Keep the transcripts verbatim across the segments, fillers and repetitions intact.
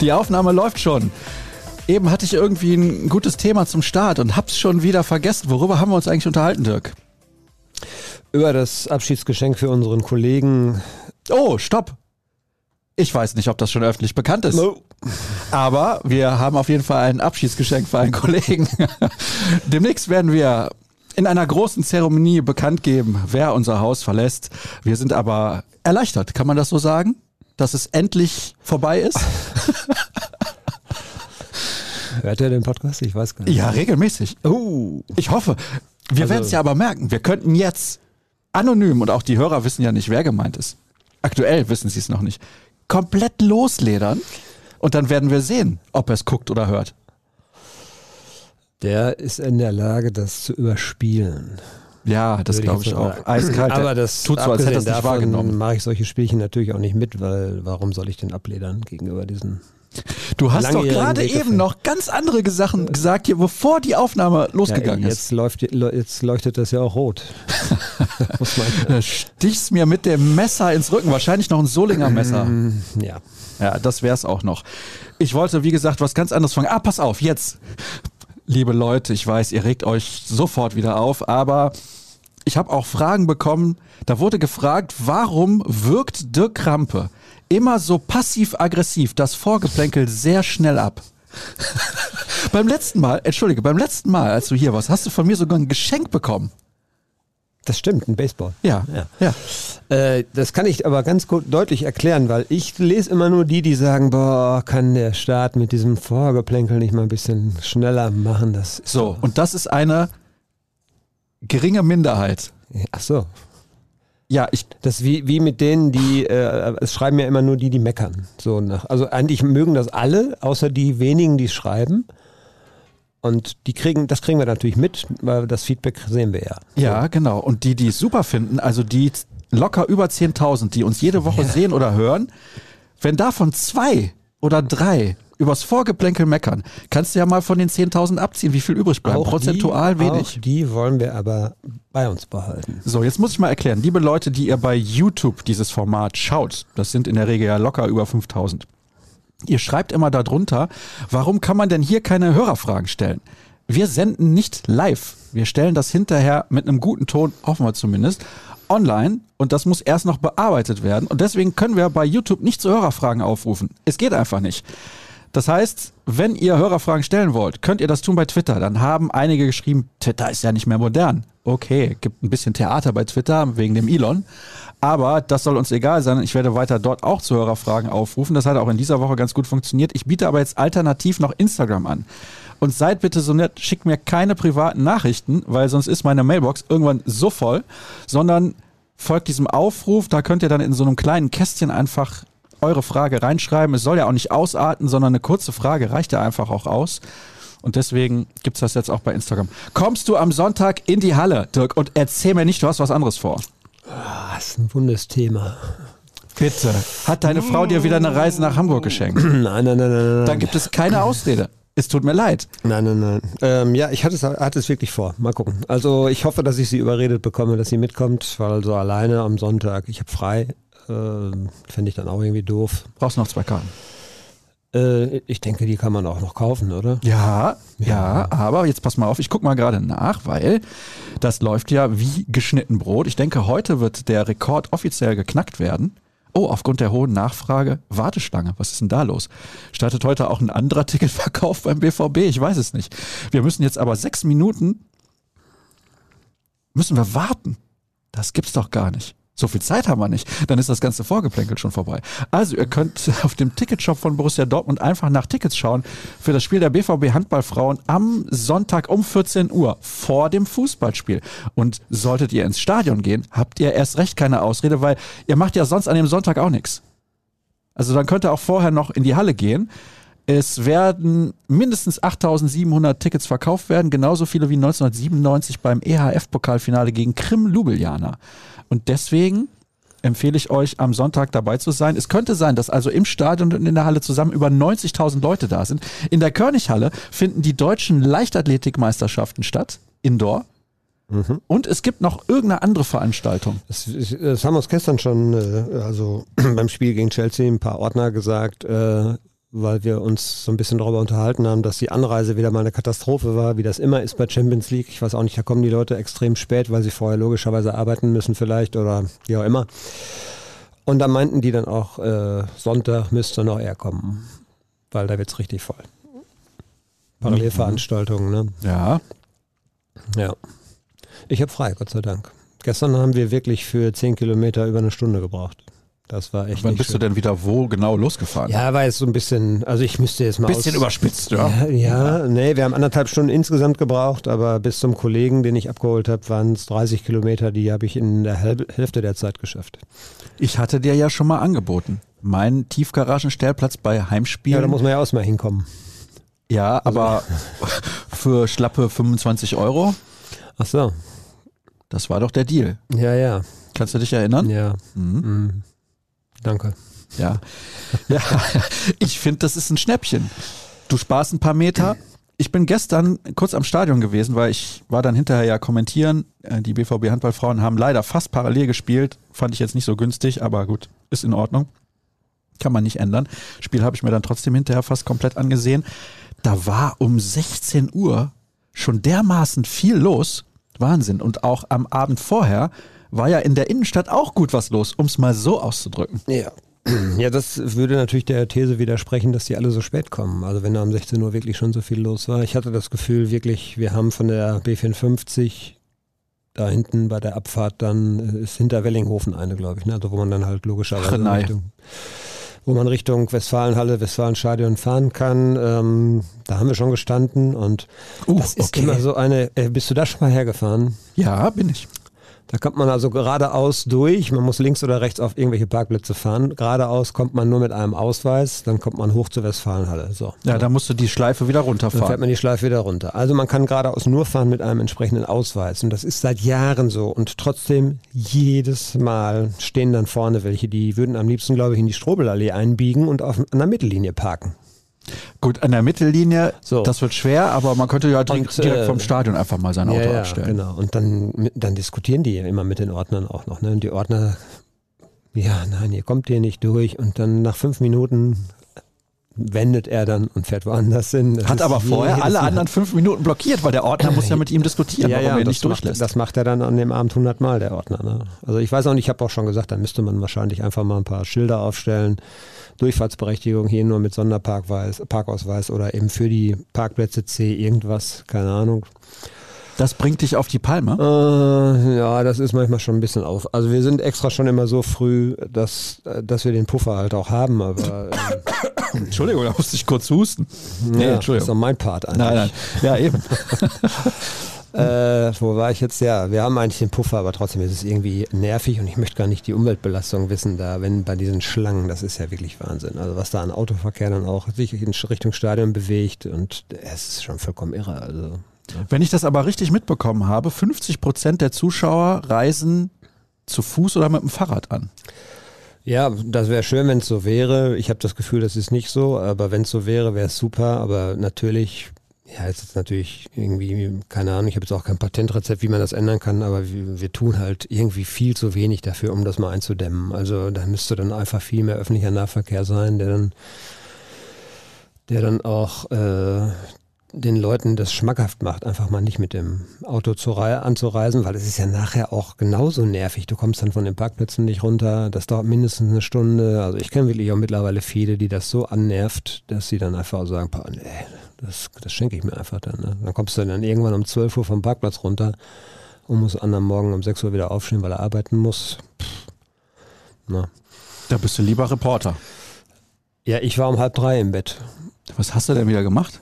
Die Aufnahme läuft schon. Eben hatte ich irgendwie ein gutes Thema zum Start und hab's schon wieder vergessen. Worüber haben wir uns eigentlich unterhalten, Dirk? Über das Abschiedsgeschenk für unseren Kollegen. Oh, stopp. Ich weiß nicht, ob das schon öffentlich bekannt ist. No. Aber wir haben auf jeden Fall ein Abschiedsgeschenk für einen Kollegen. Demnächst werden wir in einer großen Zeremonie bekannt geben, wer unser Haus verlässt. Wir sind aber erleichtert, kann man das so sagen? Dass es endlich vorbei ist? Hört er den Podcast? Ich weiß gar nicht. Ja, regelmäßig. Uh. Ich hoffe. Wir also, werden es ja aber merken. Wir könnten jetzt anonym, und auch die Hörer wissen ja nicht, wer gemeint ist. Aktuell wissen sie es noch nicht. Komplett losledern. Und dann werden wir sehen, ob er es guckt oder hört. Der ist in der Lage, das zu überspielen. Ja, das glaube ich, ich auch. Eiskalt. Aber das tut so, als hätte er es nicht wahrgenommen. Mache ich solche Spielchen natürlich auch nicht mit, weil warum soll ich den abledern gegenüber diesen... Du hast doch gerade eben noch ganz andere Sachen gesagt, hier, bevor die Aufnahme losgegangen ja, jetzt ist. Läuft, jetzt leuchtet das ja auch rot. Da stichst mir mit dem Messer ins Rücken, wahrscheinlich noch ein Solinger Messer. Ja. Ja, das wär's auch noch. Ich wollte, wie gesagt, was ganz anderes fangen. Ah, pass auf, jetzt. Liebe Leute, ich weiß, ihr regt euch sofort wieder auf, aber ich habe auch Fragen bekommen. Da wurde gefragt, warum wirkt Dirk Krampe immer so passiv-aggressiv das Vorgeplänkel sehr schnell ab? beim letzten Mal, entschuldige, beim letzten Mal, als du hier warst, hast du von mir sogar ein Geschenk bekommen. Das stimmt, ein Baseball. Ja, ja. ja. Äh, das kann ich aber ganz gut deutlich erklären, weil ich lese immer nur die, die sagen, boah, kann der Staat mit diesem Vorgeplänkel nicht mal ein bisschen schneller machen? Das so, und das ist eine geringe Minderheit. Ach so. Ja, ich das wie wie mit denen, die äh, es schreiben ja immer nur die, die meckern. So nach, also eigentlich mögen das alle, außer die wenigen, die schreiben. Und die kriegen, das kriegen wir natürlich mit, weil das Feedback sehen wir ja. So. Ja, genau. Und die, die es super finden, also die locker über zehntausend, die uns jede Woche ja. sehen oder hören, wenn davon zwei oder drei übers Vorgeplänkel meckern, kannst du ja mal von den zehntausend abziehen, wie viel übrig bleibt. Prozentual die, wenig. Auch die wollen wir aber bei uns behalten. So, jetzt muss ich mal erklären. Liebe Leute, die ihr bei YouTube dieses Format schaut, das sind in der Regel ja locker über fünftausend. Ihr schreibt immer darunter, warum kann man denn hier keine Hörerfragen stellen? Wir senden nicht live. Wir stellen das hinterher mit einem guten Ton, hoffen wir zumindest, online, und das muss erst noch bearbeitet werden. Und deswegen können wir bei YouTube nicht zu Hörerfragen aufrufen. Es geht einfach nicht. Das heißt, wenn ihr Hörerfragen stellen wollt, könnt ihr das tun bei Twitter. Dann haben einige geschrieben, Twitter ist ja nicht mehr modern. Okay, gibt ein bisschen Theater bei Twitter wegen dem Elon. Aber das soll uns egal sein. Ich werde weiter dort auch zu Hörerfragen aufrufen. Das hat auch in dieser Woche ganz gut funktioniert. Ich biete aber jetzt alternativ noch Instagram an. Und seid bitte so nett, schickt mir keine privaten Nachrichten, weil sonst ist meine Mailbox irgendwann so voll. Sondern folgt diesem Aufruf. Da könnt ihr dann in so einem kleinen Kästchen einfach eure Frage reinschreiben. Es soll ja auch nicht ausarten, sondern eine kurze Frage reicht ja einfach auch aus. Und deswegen gibt es das jetzt auch bei Instagram. Kommst du am Sonntag in die Halle, Dirk, und erzähl mir nicht, du hast was anderes vor. Oh, das ist ein wundes Thema. Bitte. Hat deine Frau dir wieder eine Reise nach Hamburg geschenkt? Nein, nein, nein, nein, nein. Dann gibt es keine Ausrede. Es tut mir leid. Nein, nein, nein. Ähm, ja, ich hatte es, hatte es wirklich vor. Mal gucken. Also ich hoffe, dass ich sie überredet bekomme, dass sie mitkommt, weil so alleine am Sonntag, ich habe frei. Ähm, Fände ich dann auch irgendwie doof. Brauchst du noch zwei Karten? Äh, ich denke, die kann man auch noch kaufen, oder? Ja, ja, ja, aber jetzt pass mal auf, ich guck mal gerade nach, weil das läuft ja wie geschnitten Brot. Ich denke, heute wird der Rekord offiziell geknackt werden. Oh, aufgrund der hohen Nachfrage, Warteschlange, was ist denn da los? Startet heute auch ein anderer Ticketverkauf beim B V B? Ich weiß es nicht. Wir müssen jetzt aber sechs Minuten, müssen wir warten. Das gibt's doch gar nicht. So viel Zeit haben wir nicht. Dann ist das ganze Vorgeplänkel schon vorbei. Also ihr könnt auf dem Ticketshop von Borussia Dortmund einfach nach Tickets schauen für das Spiel der B V B Handballfrauen am Sonntag um vierzehn Uhr vor dem Fußballspiel. Und solltet ihr ins Stadion gehen, habt ihr erst recht keine Ausrede, weil ihr macht ja sonst an dem Sonntag auch nichts. Also dann könnt ihr auch vorher noch in die Halle gehen. Es werden mindestens achttausendsiebenhundert Tickets verkauft werden, genauso viele wie neunzehnhundertsiebenundneunzig beim E H F-Pokalfinale gegen Krim Ljubljana. Und deswegen empfehle ich euch, am Sonntag dabei zu sein. Es könnte sein, dass also im Stadion und in der Halle zusammen über neunzigtausend Leute da sind. In der Körnighalle finden die deutschen Leichtathletikmeisterschaften statt, Indoor. Mhm. Und es gibt noch irgendeine andere Veranstaltung. Das, das haben uns gestern schon, also beim Spiel gegen Chelsea, ein paar Ordner gesagt, weil wir uns so ein bisschen darüber unterhalten haben, dass die Anreise wieder mal eine Katastrophe war, wie das immer ist bei Champions League. Ich weiß auch nicht, da kommen die Leute extrem spät, weil sie vorher logischerweise arbeiten müssen vielleicht oder wie auch immer. Und da meinten die dann auch, äh, Sonntag müsste noch eher kommen, weil da wird es richtig voll. Parallelveranstaltungen, ne? Ja. Ja. Ich habe frei, Gott sei Dank. Gestern haben wir wirklich für zehn Kilometer über eine Stunde gebraucht. Das war echt. Wann bist schön. Du denn wieder wo genau losgefahren? Ja, war jetzt so ein bisschen, also ich müsste jetzt mal ein bisschen aus, überspitzt, ja. ja. Ja, nee, wir haben anderthalb Stunden insgesamt gebraucht, aber bis zum Kollegen, den ich abgeholt habe, waren es dreißig Kilometer, die habe ich in der Hälfte der Zeit geschafft. Ich hatte dir ja schon mal angeboten, meinen Tiefgaragenstellplatz bei Heimspielen. Ja, da muss man ja auch mal hinkommen. Ja, also, aber für schlappe fünfundzwanzig Euro. Ach so. Das war doch der Deal. Ja, ja. Kannst du dich erinnern? Ja. Mhm. Mhm. Danke. Ja, ja. Ich finde, das ist ein Schnäppchen. Du sparst ein paar Meter. Ich bin gestern kurz am Stadion gewesen, weil ich war dann hinterher ja kommentieren. Die B V B-Handballfrauen haben leider fast parallel gespielt. Fand ich jetzt nicht so günstig, aber gut, ist in Ordnung. Kann man nicht ändern. Spiel habe ich mir dann trotzdem hinterher fast komplett angesehen. Da war um sechzehn Uhr schon dermaßen viel los. Wahnsinn. Und auch am Abend vorher war ja in der Innenstadt auch gut was los, um es mal so auszudrücken. Ja. Ja, das würde natürlich der These widersprechen, dass die alle so spät kommen. Also wenn da um sechzehn Uhr wirklich schon so viel los war. Ich hatte das Gefühl wirklich, wir haben von der B vierundfünfzig da hinten bei der Abfahrt dann, ist hinter Wellinghofen eine, glaube ich, ne? Also wo man dann halt logischerweise Ach, nein. Richtung, wo man Richtung Westfalenhalle, Westfalenstadion fahren kann. Ähm, da haben wir schon gestanden und uh, das ist okay. Immer so eine, äh, bist du da schon mal hergefahren? Ja, bin ich. Da kommt man also geradeaus durch, man muss links oder rechts auf irgendwelche Parkplätze fahren. Geradeaus kommt man nur mit einem Ausweis, dann kommt man hoch zur Westfalenhalle. So. Ja, da musst du die Schleife wieder runterfahren. Dann fährt man die Schleife wieder runter. Also man kann geradeaus nur fahren mit einem entsprechenden Ausweis. Und das ist seit Jahren so. Und trotzdem jedes Mal stehen dann vorne welche, die würden am liebsten, glaube ich, in die Strobelallee einbiegen und auf, an der Mittellinie parken. Gut, an der Mittellinie, so. Das wird schwer, aber man könnte ja direkt, und, äh, direkt vom Stadion einfach mal sein Auto ja, ja, abstellen. Genau, und dann, dann diskutieren die ja immer mit den Ordnern auch noch. Ne? Und die Ordner, ja, nein, ihr kommt hier nicht durch. Und dann nach fünf Minuten wendet er dann und fährt woanders hin. Das hat aber vorher alle anderen fünf Minuten blockiert, weil der Ordner muss ja mit ihm diskutieren, ja, warum ja, er ihn nicht macht, durchlässt. Das macht er dann an dem Abend hundertmal, der Ordner. Ne? Also ich weiß auch nicht, ich habe auch schon gesagt, da müsste man wahrscheinlich einfach mal ein paar Schilder aufstellen. Durchfahrtsberechtigung hier nur mit Sonderparkweis, Parkausweis oder eben für die Parkplätze C irgendwas, keine Ahnung. Das bringt dich auf die Palme? Äh, ja, das ist manchmal schon ein bisschen auf. Also wir sind extra schon immer so früh, dass, dass wir den Puffer halt auch haben, aber... Äh, Entschuldigung, da musste ich kurz husten. Nee, ja, Entschuldigung. Das ist doch mein Part eigentlich. Nein, nein. Ja, eben. äh, wo war ich jetzt? Ja, wir haben eigentlich den Puffer, aber trotzdem ist es irgendwie nervig und ich möchte gar nicht die Umweltbelastung wissen, da wenn bei diesen Schlangen, das ist ja wirklich Wahnsinn. Also was da an Autoverkehr dann auch sich in Richtung Stadion bewegt und es ist schon vollkommen irre. Also. Wenn ich das aber richtig mitbekommen habe, fünfzig Prozent der Zuschauer reisen zu Fuß oder mit dem Fahrrad an. Ja, das wäre schön, wenn es so wäre. Ich habe das Gefühl, das ist nicht so, aber wenn es so wäre, wäre es super. Aber natürlich, ja, es ist natürlich irgendwie, keine Ahnung, ich habe jetzt auch kein Patentrezept, wie man das ändern kann, aber wir, wir tun halt irgendwie viel zu wenig dafür, um das mal einzudämmen. Also da müsste dann einfach viel mehr öffentlicher Nahverkehr sein, der dann, der dann auch äh, den Leuten das schmackhaft macht, einfach mal nicht mit dem Auto zu rei- anzureisen, weil es ist ja nachher auch genauso nervig. Du kommst dann von den Parkplätzen nicht runter, das dauert mindestens eine Stunde. Also ich kenne wirklich auch mittlerweile viele, die das so annervt, dass sie dann einfach sagen, nee, das, das schenke ich mir einfach dann. Ne? Dann kommst du dann irgendwann um zwölf Uhr vom Parkplatz runter und musst anderen Morgen um sechs Uhr wieder aufstehen, weil er arbeiten muss. Na. Da bist du lieber Reporter. Ja, ich war um halb drei im Bett. Was hast du denn wieder gemacht?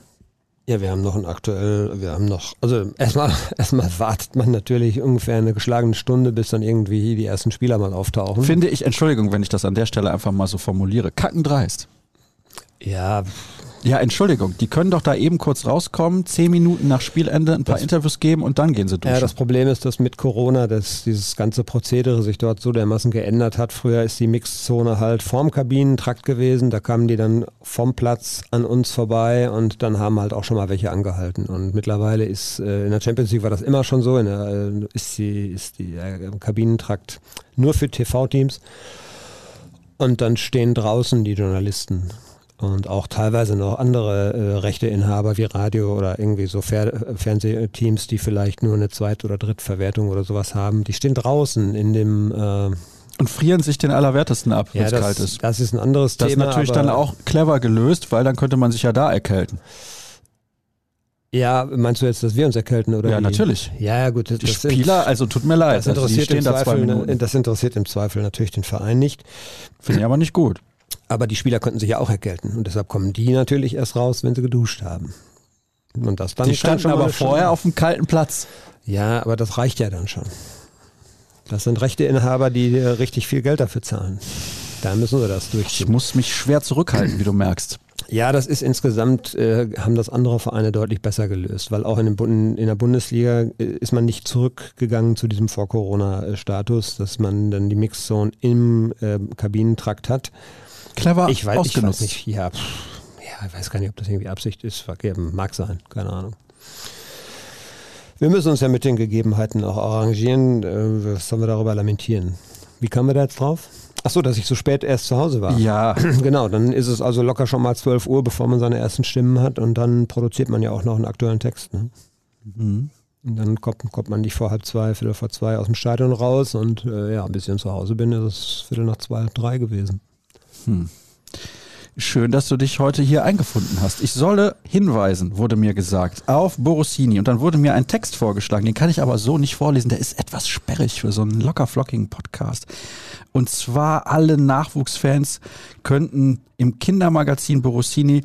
Ja, wir haben noch ein aktuell, wir haben noch, also erstmal erstmal wartet man natürlich ungefähr eine geschlagene Stunde, bis dann irgendwie die ersten Spieler mal auftauchen. Finde ich, Entschuldigung, wenn ich das an der Stelle einfach mal so formuliere, kackendreist. Ja, Ja, Entschuldigung, die können doch da eben kurz rauskommen, zehn Minuten nach Spielende ein paar das, Interviews geben und dann gehen sie durch. Ja, das Problem ist, dass mit Corona das, dieses ganze Prozedere sich dort so dermaßen geändert hat. Früher ist die Mixzone halt vorm Kabinentrakt gewesen, da kamen die dann vom Platz an uns vorbei und dann haben halt auch schon mal welche angehalten. Und mittlerweile ist, äh, in der Champions League war das immer schon so, in der, äh, ist die, ist die äh, Kabinentrakt nur für T V-Teams und dann stehen draußen die Journalisten. Und auch teilweise noch andere äh, Rechteinhaber wie Radio oder irgendwie so Fer- Fernsehteams, die vielleicht nur eine Zweit- oder Drittverwertung oder sowas haben. Die stehen draußen in dem... Äh und frieren sich den Allerwertesten ab, ja, wenn es kalt ist. Das ist ein anderes das Thema. Das ist natürlich dann auch clever gelöst, weil dann könnte man sich ja da erkälten. Ja, meinst du jetzt, dass wir uns erkälten? Oder ja, wie? Natürlich. Ja, ja, gut. Das, die Spieler, das, also tut mir leid. Das interessiert, also, im da Zweifel, das interessiert im Zweifel natürlich den Verein nicht. Finde ich aber nicht gut. Aber die Spieler könnten sich ja auch erkälten und deshalb kommen die natürlich erst raus, wenn sie geduscht haben. Und das dann die standen schon aber vorher schon auf dem kalten Platz. Ja, aber das reicht ja dann schon. Das sind Rechteinhaber, die richtig viel Geld dafür zahlen. Da müssen wir das durchziehen. Ich muss mich schwer zurückhalten, wie du merkst. Ja, das ist insgesamt, äh, haben das andere Vereine deutlich besser gelöst, weil auch in, den, in der Bundesliga ist man nicht zurückgegangen zu diesem Vor-Corona-Status, dass man dann die Mixzone im äh, Kabinentrakt hat. Clever ich weiß, ausgenutzt. Ich weiß nicht, ja, ja, ich weiß gar nicht, ob das irgendwie Absicht ist. Vergeben. Mag sein, keine Ahnung. Wir müssen uns ja mit den Gegebenheiten auch arrangieren. Was sollen wir darüber lamentieren? Wie kamen wir da jetzt drauf? Achso, dass ich so spät erst zu Hause war. Ja. Genau, dann ist es also locker schon mal zwölf Uhr, bevor man seine ersten Stimmen hat. Und dann produziert man ja auch noch einen aktuellen Text. Ne? Mhm. Und dann kommt, kommt man nicht vor halb zwei, viertel vor zwei aus dem Stadion raus. Und äh, ja, bis ich zu Hause bin, ist es viertel nach zwei, halb drei gewesen. Hm. Schön, dass du dich heute hier eingefunden hast. Ich solle hinweisen, wurde mir gesagt, auf Borussini. Und dann wurde mir ein Text vorgeschlagen, den kann ich aber so nicht vorlesen. Der ist etwas sperrig für so einen lockerflockigen Podcast. Und zwar alle Nachwuchsfans könnten im Kindermagazin Borussini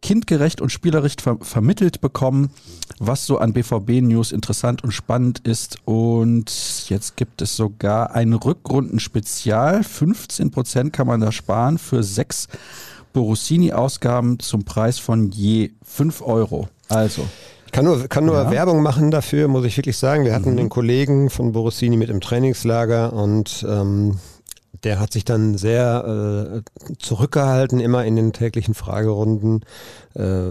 kindgerecht und spielerisch ver- vermittelt bekommen, was so an B V B-News interessant und spannend ist. Und jetzt gibt es sogar ein Rückrundenspezial. fünfzehn Prozent kann man da sparen für sechs Borussini-Ausgaben zum Preis von je fünf Euro. Also. Ich kann nur, kann nur ja. Werbung machen dafür, muss ich wirklich sagen. Wir hatten mhm. den Kollegen von Borussini mit im Trainingslager und ähm der hat sich dann sehr äh, zurückgehalten, immer in den täglichen Fragerunden, äh,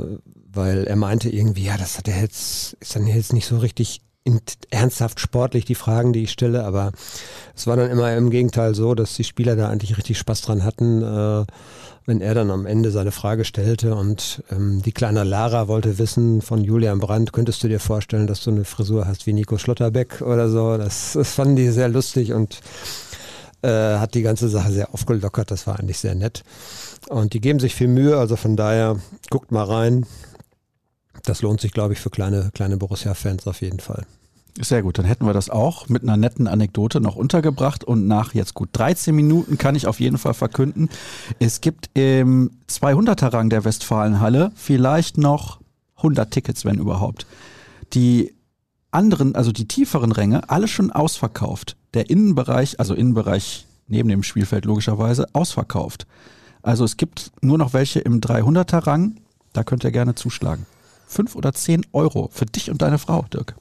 weil er meinte irgendwie, ja, das hat er jetzt, ist dann jetzt nicht so richtig in, ernsthaft sportlich die Fragen, die ich stelle, aber es war dann immer im Gegenteil so, dass die Spieler da eigentlich richtig Spaß dran hatten, äh, wenn er dann am Ende seine Frage stellte und ähm, die kleine Lara wollte wissen von Julian Brandt, könntest du dir vorstellen, dass du eine Frisur hast wie Nico Schlotterbeck oder so, das, das fanden die sehr lustig und hat die ganze Sache sehr aufgelockert, das war eigentlich sehr nett. Und die geben sich viel Mühe, also von daher, guckt mal rein. Das lohnt sich, glaube ich, für kleine, kleine Borussia-Fans auf jeden Fall. Sehr gut, dann hätten wir das auch mit einer netten Anekdote noch untergebracht und nach jetzt gut dreizehn Minuten kann ich auf jeden Fall verkünden, es gibt im zweihunderter Rang der Westfalenhalle vielleicht noch hundert Tickets, wenn überhaupt. Die anderen, also die tieferen Ränge, alle schon ausverkauft. Der Innenbereich, also Innenbereich neben dem Spielfeld logischerweise, ausverkauft. Also es gibt nur noch welche im dreihunderter Rang, da könnt ihr gerne zuschlagen. Fünf oder zehn Euro für dich und deine Frau, Dirk.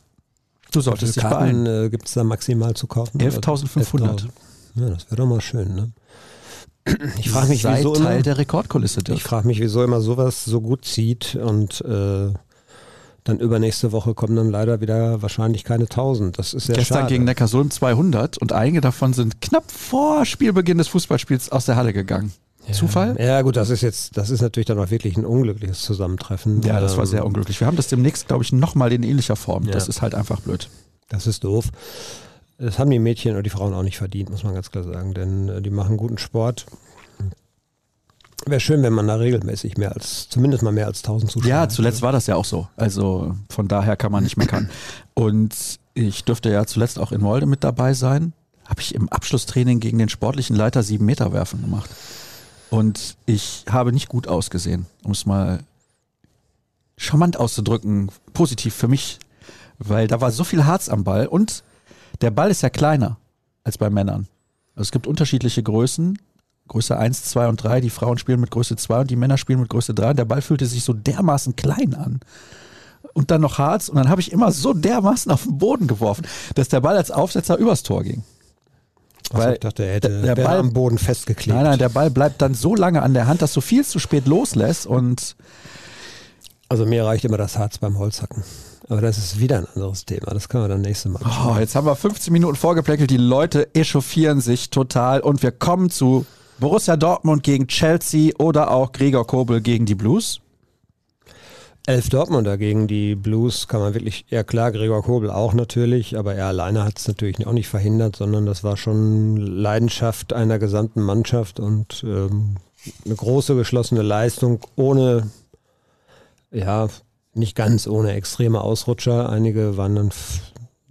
Du solltest dich beeilen. Äh, gibt es da maximal zu kaufen? elftausendfünfhundert. Ja, das wäre doch mal schön, ne? Ich frage mich, Sei wieso Teil immer, der Rekordkulisse, Dirk. Ich frage mich, wieso immer sowas so gut zieht und äh dann übernächste Woche kommen dann leider wieder wahrscheinlich keine tausend. Das ist sehr Gestern schade. Gegen Neckarsulm zweihundert und einige davon sind knapp vor Spielbeginn des Fußballspiels aus der Halle gegangen. Ja. Zufall? Ja gut, das ist jetzt, das ist natürlich dann auch wirklich ein unglückliches Zusammentreffen. Ja, das war sehr unglücklich. Wir haben das demnächst, glaube ich, nochmal in ähnlicher Form. Ja. Das ist halt einfach blöd. Das ist doof. Das haben die Mädchen und die Frauen auch nicht verdient, muss man ganz klar sagen, denn die machen guten Sport. Wäre schön, wenn man da regelmäßig mehr als, zumindest mal mehr als tausend Zuschauer. Ja, zuletzt war das ja auch so. Also von daher kann man nicht meckern. Und ich dürfte ja zuletzt auch in Molde mit dabei sein. Habe ich im Abschlusstraining gegen den sportlichen Leiter sieben Meter werfen gemacht. Und ich habe nicht gut ausgesehen, um es mal charmant auszudrücken, positiv für mich. Weil da war so viel Harz am Ball und der Ball ist ja kleiner als bei Männern. Also es gibt unterschiedliche Größen. Größe eins, zwei und drei, die Frauen spielen mit Größe zwei und die Männer spielen mit Größe drei. Und der Ball fühlte sich so dermaßen klein an. Und dann noch Harz und dann habe ich immer so dermaßen auf den Boden geworfen, dass der Ball als Aufsetzer übers Tor ging. Also weil ich dachte, er hätte der, der Ball am Boden festgeklebt. Nein, nein, der Ball bleibt dann so lange an der Hand, dass du viel zu spät loslässt. Und also mir reicht immer das Harz beim Holzhacken. Aber das ist wieder ein anderes Thema. Das können wir dann nächste Mal. Oh, jetzt haben wir fünfzehn Minuten vorgeplänkelt. Die Leute echauffieren sich total. Und wir kommen zu Borussia Dortmund gegen Chelsea oder auch Gregor Kobel gegen die Blues. Elf Dortmunder gegen die Blues kann man wirklich, ja klar, Gregor Kobel auch natürlich, aber er alleine hat es natürlich auch nicht verhindert, sondern das war schon Leidenschaft einer gesamten Mannschaft und ähm, eine große geschlossene Leistung ohne, ja, nicht ganz ohne extreme Ausrutscher. Einige waren dann,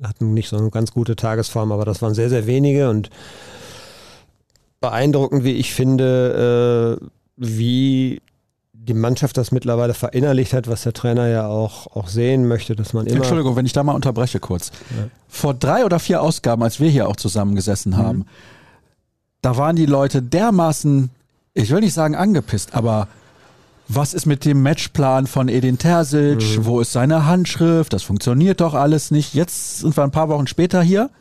hatten nicht so eine ganz gute Tagesform, aber das waren sehr, sehr wenige und beeindruckend, wie ich finde, äh, wie die Mannschaft das mittlerweile verinnerlicht hat, was der Trainer ja auch, auch sehen möchte, dass man immer... Entschuldigung, wenn ich da mal unterbreche kurz. Ja. Vor drei oder vier Ausgaben, als wir hier auch zusammengesessen haben, mhm. da waren die Leute dermaßen, ich will nicht sagen angepisst, aber was ist mit dem Matchplan von Edin Terzic? Mhm. Wo ist seine Handschrift? Das funktioniert doch alles nicht. Jetzt sind wir ein paar Wochen später hier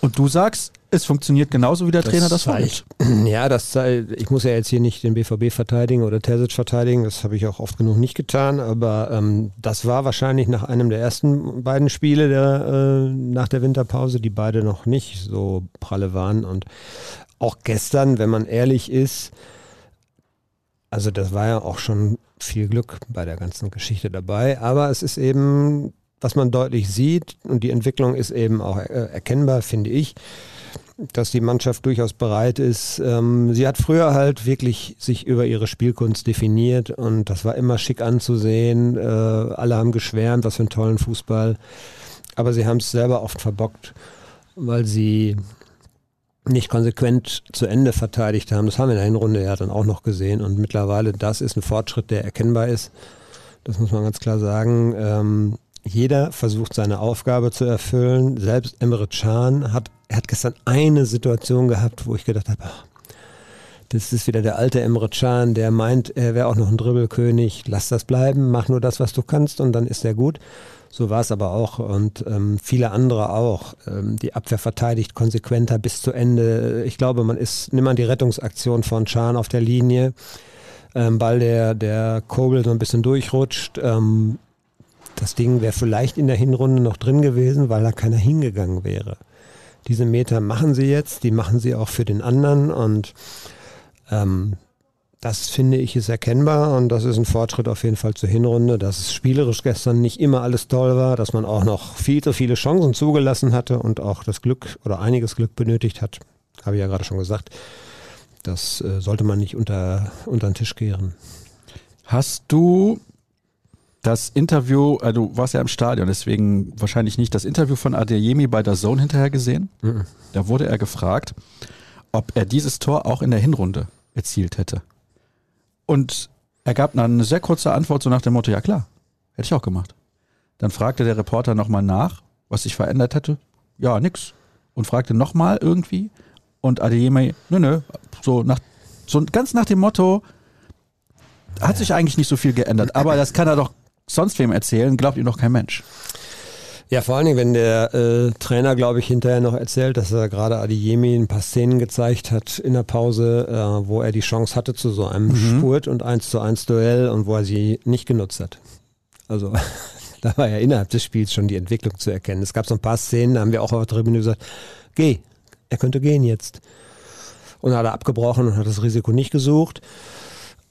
und du sagst, es funktioniert genauso, wie der das Trainer das wollte. Ja, das sei, ich muss ja jetzt hier nicht den B V B verteidigen oder Terzic verteidigen, das habe ich auch oft genug nicht getan, aber ähm, das war wahrscheinlich nach einem der ersten beiden Spiele der, äh, nach der Winterpause, die beide noch nicht so pralle waren und auch gestern, wenn man ehrlich ist, also das war ja auch schon viel Glück bei der ganzen Geschichte dabei, aber es ist eben, was man deutlich sieht und die Entwicklung ist eben auch er- erkennbar, finde ich, dass die Mannschaft durchaus bereit ist. Ähm, sie hat früher halt wirklich sich über ihre Spielkunst definiert und das war immer schick anzusehen. Äh, alle haben geschwärmt, was für einen tollen Fußball. Aber sie haben es selber oft verbockt, weil sie nicht konsequent zu Ende verteidigt haben. Das haben wir in der Hinrunde ja dann auch noch gesehen und mittlerweile, das ist ein Fortschritt, der erkennbar ist. Das muss man ganz klar sagen. Ähm, Jeder versucht seine Aufgabe zu erfüllen. Selbst Emre Can hat, er hat gestern eine Situation gehabt, wo ich gedacht habe, ach, das ist wieder der alte Emre Can, der meint, er wäre auch noch ein Dribbelkönig. Lass das bleiben, mach nur das, was du kannst und dann ist er gut. So war es aber auch und ähm, viele andere auch. Ähm, die Abwehr verteidigt konsequenter bis zu Ende. Ich glaube, man ist, nimmt man die Rettungsaktion von Can auf der Linie. Ähm, Ball, der, der Kobel so ein bisschen durchrutscht. Ähm, Das Ding wäre vielleicht in der Hinrunde noch drin gewesen, weil da keiner hingegangen wäre. Diese Meter machen sie jetzt, die machen sie auch für den anderen und ähm, das finde ich ist erkennbar und das ist ein Fortschritt auf jeden Fall zur Hinrunde, dass es spielerisch gestern nicht immer alles toll war, dass man auch noch viel zu viele Chancen zugelassen hatte und auch das Glück oder einiges Glück benötigt hat, habe ich ja gerade schon gesagt. Das äh, sollte man nicht unter, unter den Tisch kehren. Hast du... Das Interview, also du warst ja im Stadion, deswegen wahrscheinlich nicht, das Interview von Adeyemi bei D A Z N hinterher gesehen. Mhm. Da wurde er gefragt, ob er dieses Tor auch in der Hinrunde erzielt hätte. Und er gab dann eine sehr kurze Antwort, so nach dem Motto, ja klar, hätte ich auch gemacht. Dann fragte der Reporter nochmal nach, was sich verändert hätte. Ja, nix. Und fragte nochmal irgendwie. Und Adeyemi, nö, nö, so, nach, so ganz nach dem Motto, hat sich eigentlich nicht so viel geändert. Aber das kann er doch sonst wem erzählen, glaubt ihm doch kein Mensch. Ja, vor allen Dingen, wenn der äh, Trainer, glaube ich, hinterher noch erzählt, dass er gerade Adeyemi ein paar Szenen gezeigt hat in der Pause, äh, wo er die Chance hatte zu so einem mhm. Spurt und eins zu eins Duell und wo er sie nicht genutzt hat. Also da war ja innerhalb des Spiels schon die Entwicklung zu erkennen. Es gab so ein paar Szenen, da haben wir auch auf der Tribüne gesagt, geh, er könnte gehen jetzt. Und hat er abgebrochen und hat das Risiko nicht gesucht.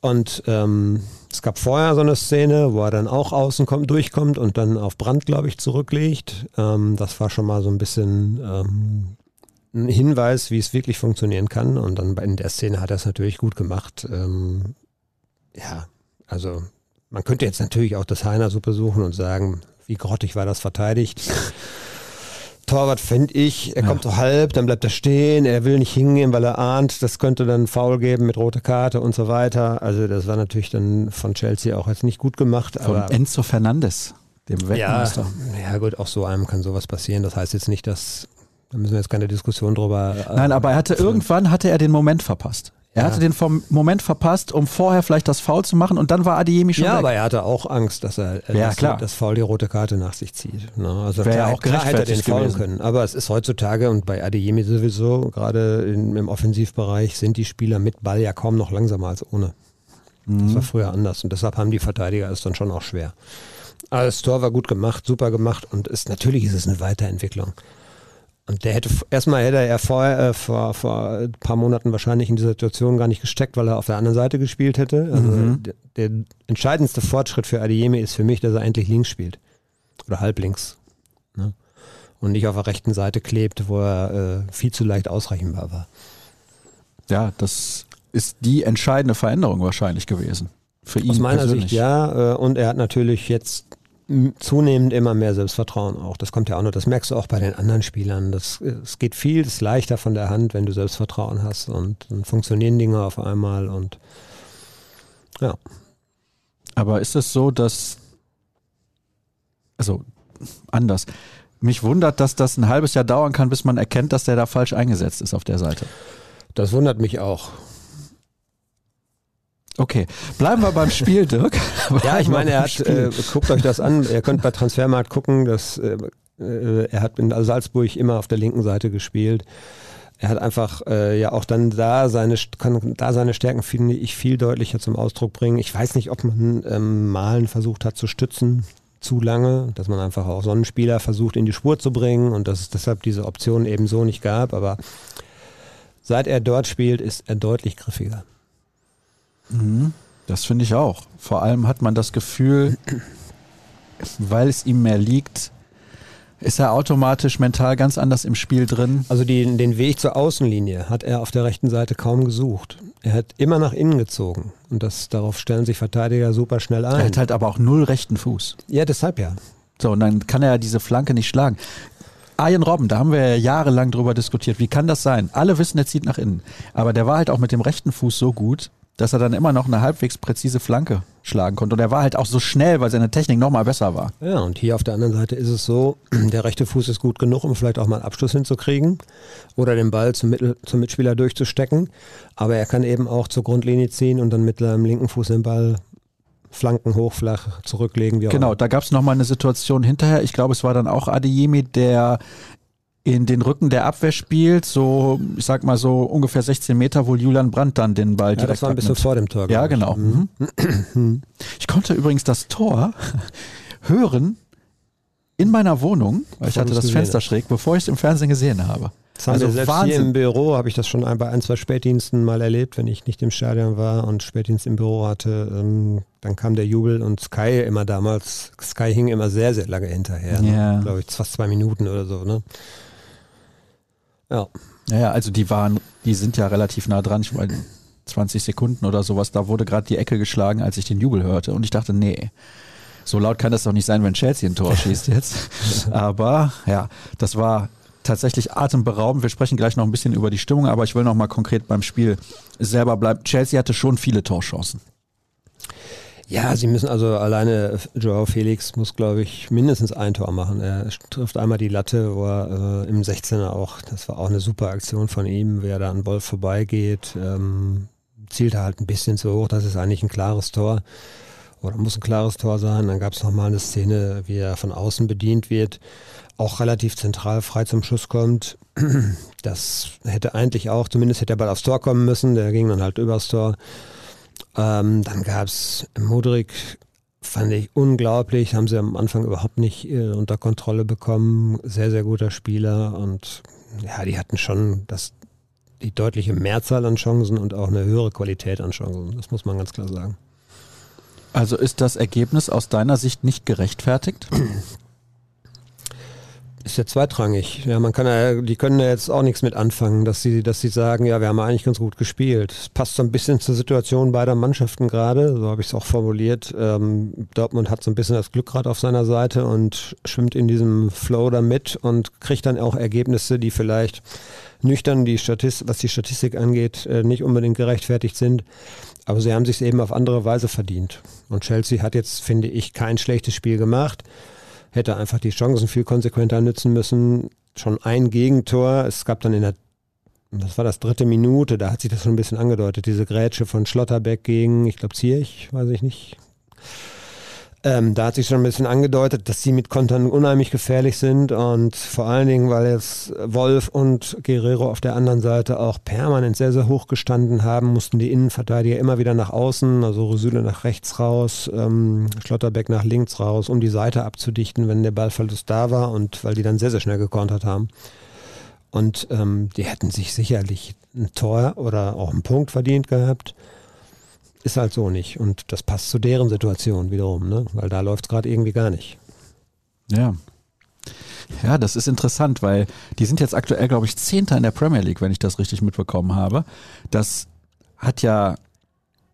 Und ähm, es gab vorher so eine Szene, wo er dann auch außen kommt, durchkommt und dann auf Brandt, glaube ich, zurücklegt. Ähm, das war schon mal so ein bisschen ähm, ein Hinweis, wie es wirklich funktionieren kann. Und dann in der Szene hat er es natürlich gut gemacht. Ähm, ja, also man könnte jetzt natürlich auch das Heiner-Suppe suchen und sagen, wie grottig war das verteidigt. Torwart finde ich, er ja. kommt so halb, dann bleibt er stehen, er will nicht hingehen, weil er ahnt, das könnte dann Foul geben mit roter Karte und so weiter. Also das war natürlich dann von Chelsea auch jetzt nicht gut gemacht. Von aber Enzo Fernández, dem Weltmeister. Ja, ja gut, auch so einem kann sowas passieren. Das heißt jetzt nicht, dass, da müssen wir jetzt keine Diskussion drüber. Nein, ähm, aber er hatte, irgendwann hatte er den Moment verpasst. Er ja. hatte den vom Moment verpasst, um vorher vielleicht das Foul zu machen, und dann war Adeyemi schon ja, weg. Ja, aber er hatte auch Angst, dass er ja, das, das Foul die rote Karte nach sich zieht. Ne? Also klar, ja auch klar hätte er den faulen können. Aber es ist heutzutage und bei Adeyemi sowieso, gerade im Offensivbereich, sind die Spieler mit Ball ja kaum noch langsamer als ohne. Mhm. Das war früher anders und deshalb haben die Verteidiger es dann schon auch schwer. Also das Tor war gut gemacht, super gemacht, und ist, natürlich ist es eine Weiterentwicklung. Und der hätte, erstmal hätte er vor, äh, vor, vor ein paar Monaten wahrscheinlich in die Situation gar nicht gesteckt, weil er auf der anderen Seite gespielt hätte. Also mhm. der, der entscheidendste Fortschritt für Adeyemi ist für mich, dass er endlich links spielt. Oder halblinks. Ne? Und nicht auf der rechten Seite klebt, wo er äh, viel zu leicht ausrechenbar war. Ja, das ist die entscheidende Veränderung wahrscheinlich gewesen. Für ihn. Aus meiner persönlich. Sicht ja. Äh, und er hat natürlich jetzt zunehmend immer mehr Selbstvertrauen auch. Das kommt ja auch noch, das merkst du auch bei den anderen Spielern. Das, es geht viel, es ist leichter von der Hand, wenn du Selbstvertrauen hast, und dann funktionieren Dinge auf einmal und ja. Aber ist es so, dass, also anders, mich wundert, dass das ein halbes Jahr dauern kann, bis man erkennt, dass der da falsch eingesetzt ist auf der Seite. Das wundert mich auch. Okay, bleiben wir beim Spiel, Dirk. Ja, ich meine, er hat, äh, guckt euch das an, ihr könnt bei Transfermarkt gucken, dass, äh, er hat in Salzburg immer auf der linken Seite gespielt. Er hat einfach äh, ja auch dann da seine, kann da seine Stärken, finde ich, viel deutlicher zum Ausdruck bringen. Ich weiß nicht, ob man ähm, Malen versucht hat zu stützen, zu lange, dass man einfach auch Sonnenspieler versucht in die Spur zu bringen und dass es deshalb diese Option eben so nicht gab, aber seit er dort spielt, ist er deutlich griffiger. Das finde ich auch. Vor allem hat man das Gefühl, weil es ihm mehr liegt, ist er automatisch mental ganz anders im Spiel drin. Also die, den Weg zur Außenlinie hat er auf der rechten Seite kaum gesucht. Er hat immer nach innen gezogen und das, darauf stellen sich Verteidiger super schnell ein. Er hat halt aber auch null rechten Fuß. Ja, deshalb ja. So, und dann kann er diese Flanke nicht schlagen. Arjen Robben, da haben wir ja jahrelang drüber diskutiert. Wie kann das sein? Alle wissen, er zieht nach innen. Aber der war halt auch mit dem rechten Fuß so gut, dass er dann immer noch eine halbwegs präzise Flanke schlagen konnte. Und er war halt auch so schnell, weil seine Technik nochmal besser war. Ja, und hier auf der anderen Seite ist es so, der rechte Fuß ist gut genug, um vielleicht auch mal einen Abschluss hinzukriegen oder den Ball zum, Mittel, zum Mitspieler durchzustecken. Aber er kann eben auch zur Grundlinie ziehen und dann mit seinem linken Fuß den Ball flanken, hochflach, zurücklegen. Wie auch genau, da gab es nochmal eine Situation hinterher. Ich glaube, es war dann auch Adeyemi, der in den Rücken der Abwehr spielt, so, ich sag mal so ungefähr sechzehn Meter, wo Julian Brandt dann den Ball ja, direkt. Das war ein bisschen vor dem Tor. Ja, genau. Mhm. Ich konnte übrigens das Tor hören in meiner Wohnung, weil ich hatte das Fenster schräg, bevor ich es im Fernsehen gesehen habe. Das also selbst Wahnsinn. Hier im Büro habe ich das schon bei ein, zwei Spätdiensten mal erlebt, wenn ich nicht im Stadion war und Spätdienst im Büro hatte, dann kam der Jubel und Sky immer damals, Sky hing immer sehr, sehr lange hinterher. Yeah. Glaube ich, fast zwei Minuten oder so, ne? Ja. Naja, also die waren, die sind ja relativ nah dran, ich meine zwanzig Sekunden oder sowas, da wurde gerade die Ecke geschlagen, als ich den Jubel hörte und ich dachte, nee, so laut kann das doch nicht sein, wenn Chelsea ein Tor schießt jetzt, aber ja, das war tatsächlich atemberaubend, wir sprechen gleich noch ein bisschen über die Stimmung, aber ich will noch mal konkret beim Spiel selber bleiben, Chelsea hatte schon viele Torchancen. Ja, sie müssen also alleine, João Félix muss, glaube ich, mindestens ein Tor machen. Er trifft einmal die Latte, wo er äh, im sechzehner auch, das war auch eine super Aktion von ihm, wer da an Wolf vorbeigeht, ähm, zielt er halt ein bisschen zu hoch, das ist eigentlich ein klares Tor oder muss ein klares Tor sein. Dann gab es nochmal eine Szene, wie er von außen bedient wird, auch relativ zentral frei zum Schuss kommt. Das hätte eigentlich auch, zumindest hätte er bald aufs Tor kommen müssen, der ging dann halt übers Tor. Ähm, dann gab es Modric, fand ich unglaublich, haben sie am Anfang überhaupt nicht äh, unter Kontrolle bekommen, sehr, sehr guter Spieler und ja, die hatten schon das, die deutliche Mehrzahl an Chancen und auch eine höhere Qualität an Chancen, das muss man ganz klar sagen. Also ist das Ergebnis aus deiner Sicht nicht gerechtfertigt? Ist ja zweitrangig. Ja, man kann ja, die können ja jetzt auch nichts mit anfangen, dass sie, dass sie sagen, ja, wir haben eigentlich ganz gut gespielt. Es passt so ein bisschen zur Situation beider Mannschaften gerade, so habe ich es auch formuliert. Ähm, Dortmund hat so ein bisschen das Glückrad auf seiner Seite und schwimmt in diesem Flow da mit und kriegt dann auch Ergebnisse, die vielleicht nüchtern, die Statistik, was die Statistik angeht, äh, nicht unbedingt gerechtfertigt sind. Aber sie haben sich es eben auf andere Weise verdient. Und Chelsea hat jetzt, finde ich, kein schlechtes Spiel gemacht. Hätte einfach die Chancen viel konsequenter nutzen müssen. Schon ein Gegentor. Es gab dann in der das war das dritte Minute, da hat sich das schon ein bisschen angedeutet, diese Grätsche von Schlotterbeck gegen, ich glaube Zierich, weiß ich nicht. Ähm, da hat sich schon ein bisschen angedeutet, dass sie mit Kontern unheimlich gefährlich sind und vor allen Dingen, weil jetzt Wolf und Guerrero auf der anderen Seite auch permanent sehr, sehr hoch gestanden haben, mussten die Innenverteidiger immer wieder nach außen, also Süle nach rechts raus, ähm, Schlotterbeck nach links raus, um die Seite abzudichten, wenn der Ballverlust da war, und weil die dann sehr, sehr schnell gekontert haben. Und ähm, die hätten sich sicherlich ein Tor oder auch einen Punkt verdient gehabt. Ist halt so nicht. Und das passt zu deren Situation wiederum, ne? Weil da läuft es gerade irgendwie gar nicht. Ja. Ja, das ist interessant, weil die sind jetzt aktuell, glaube ich, Zehnter in der Premier League, wenn ich das richtig mitbekommen habe. Das hat ja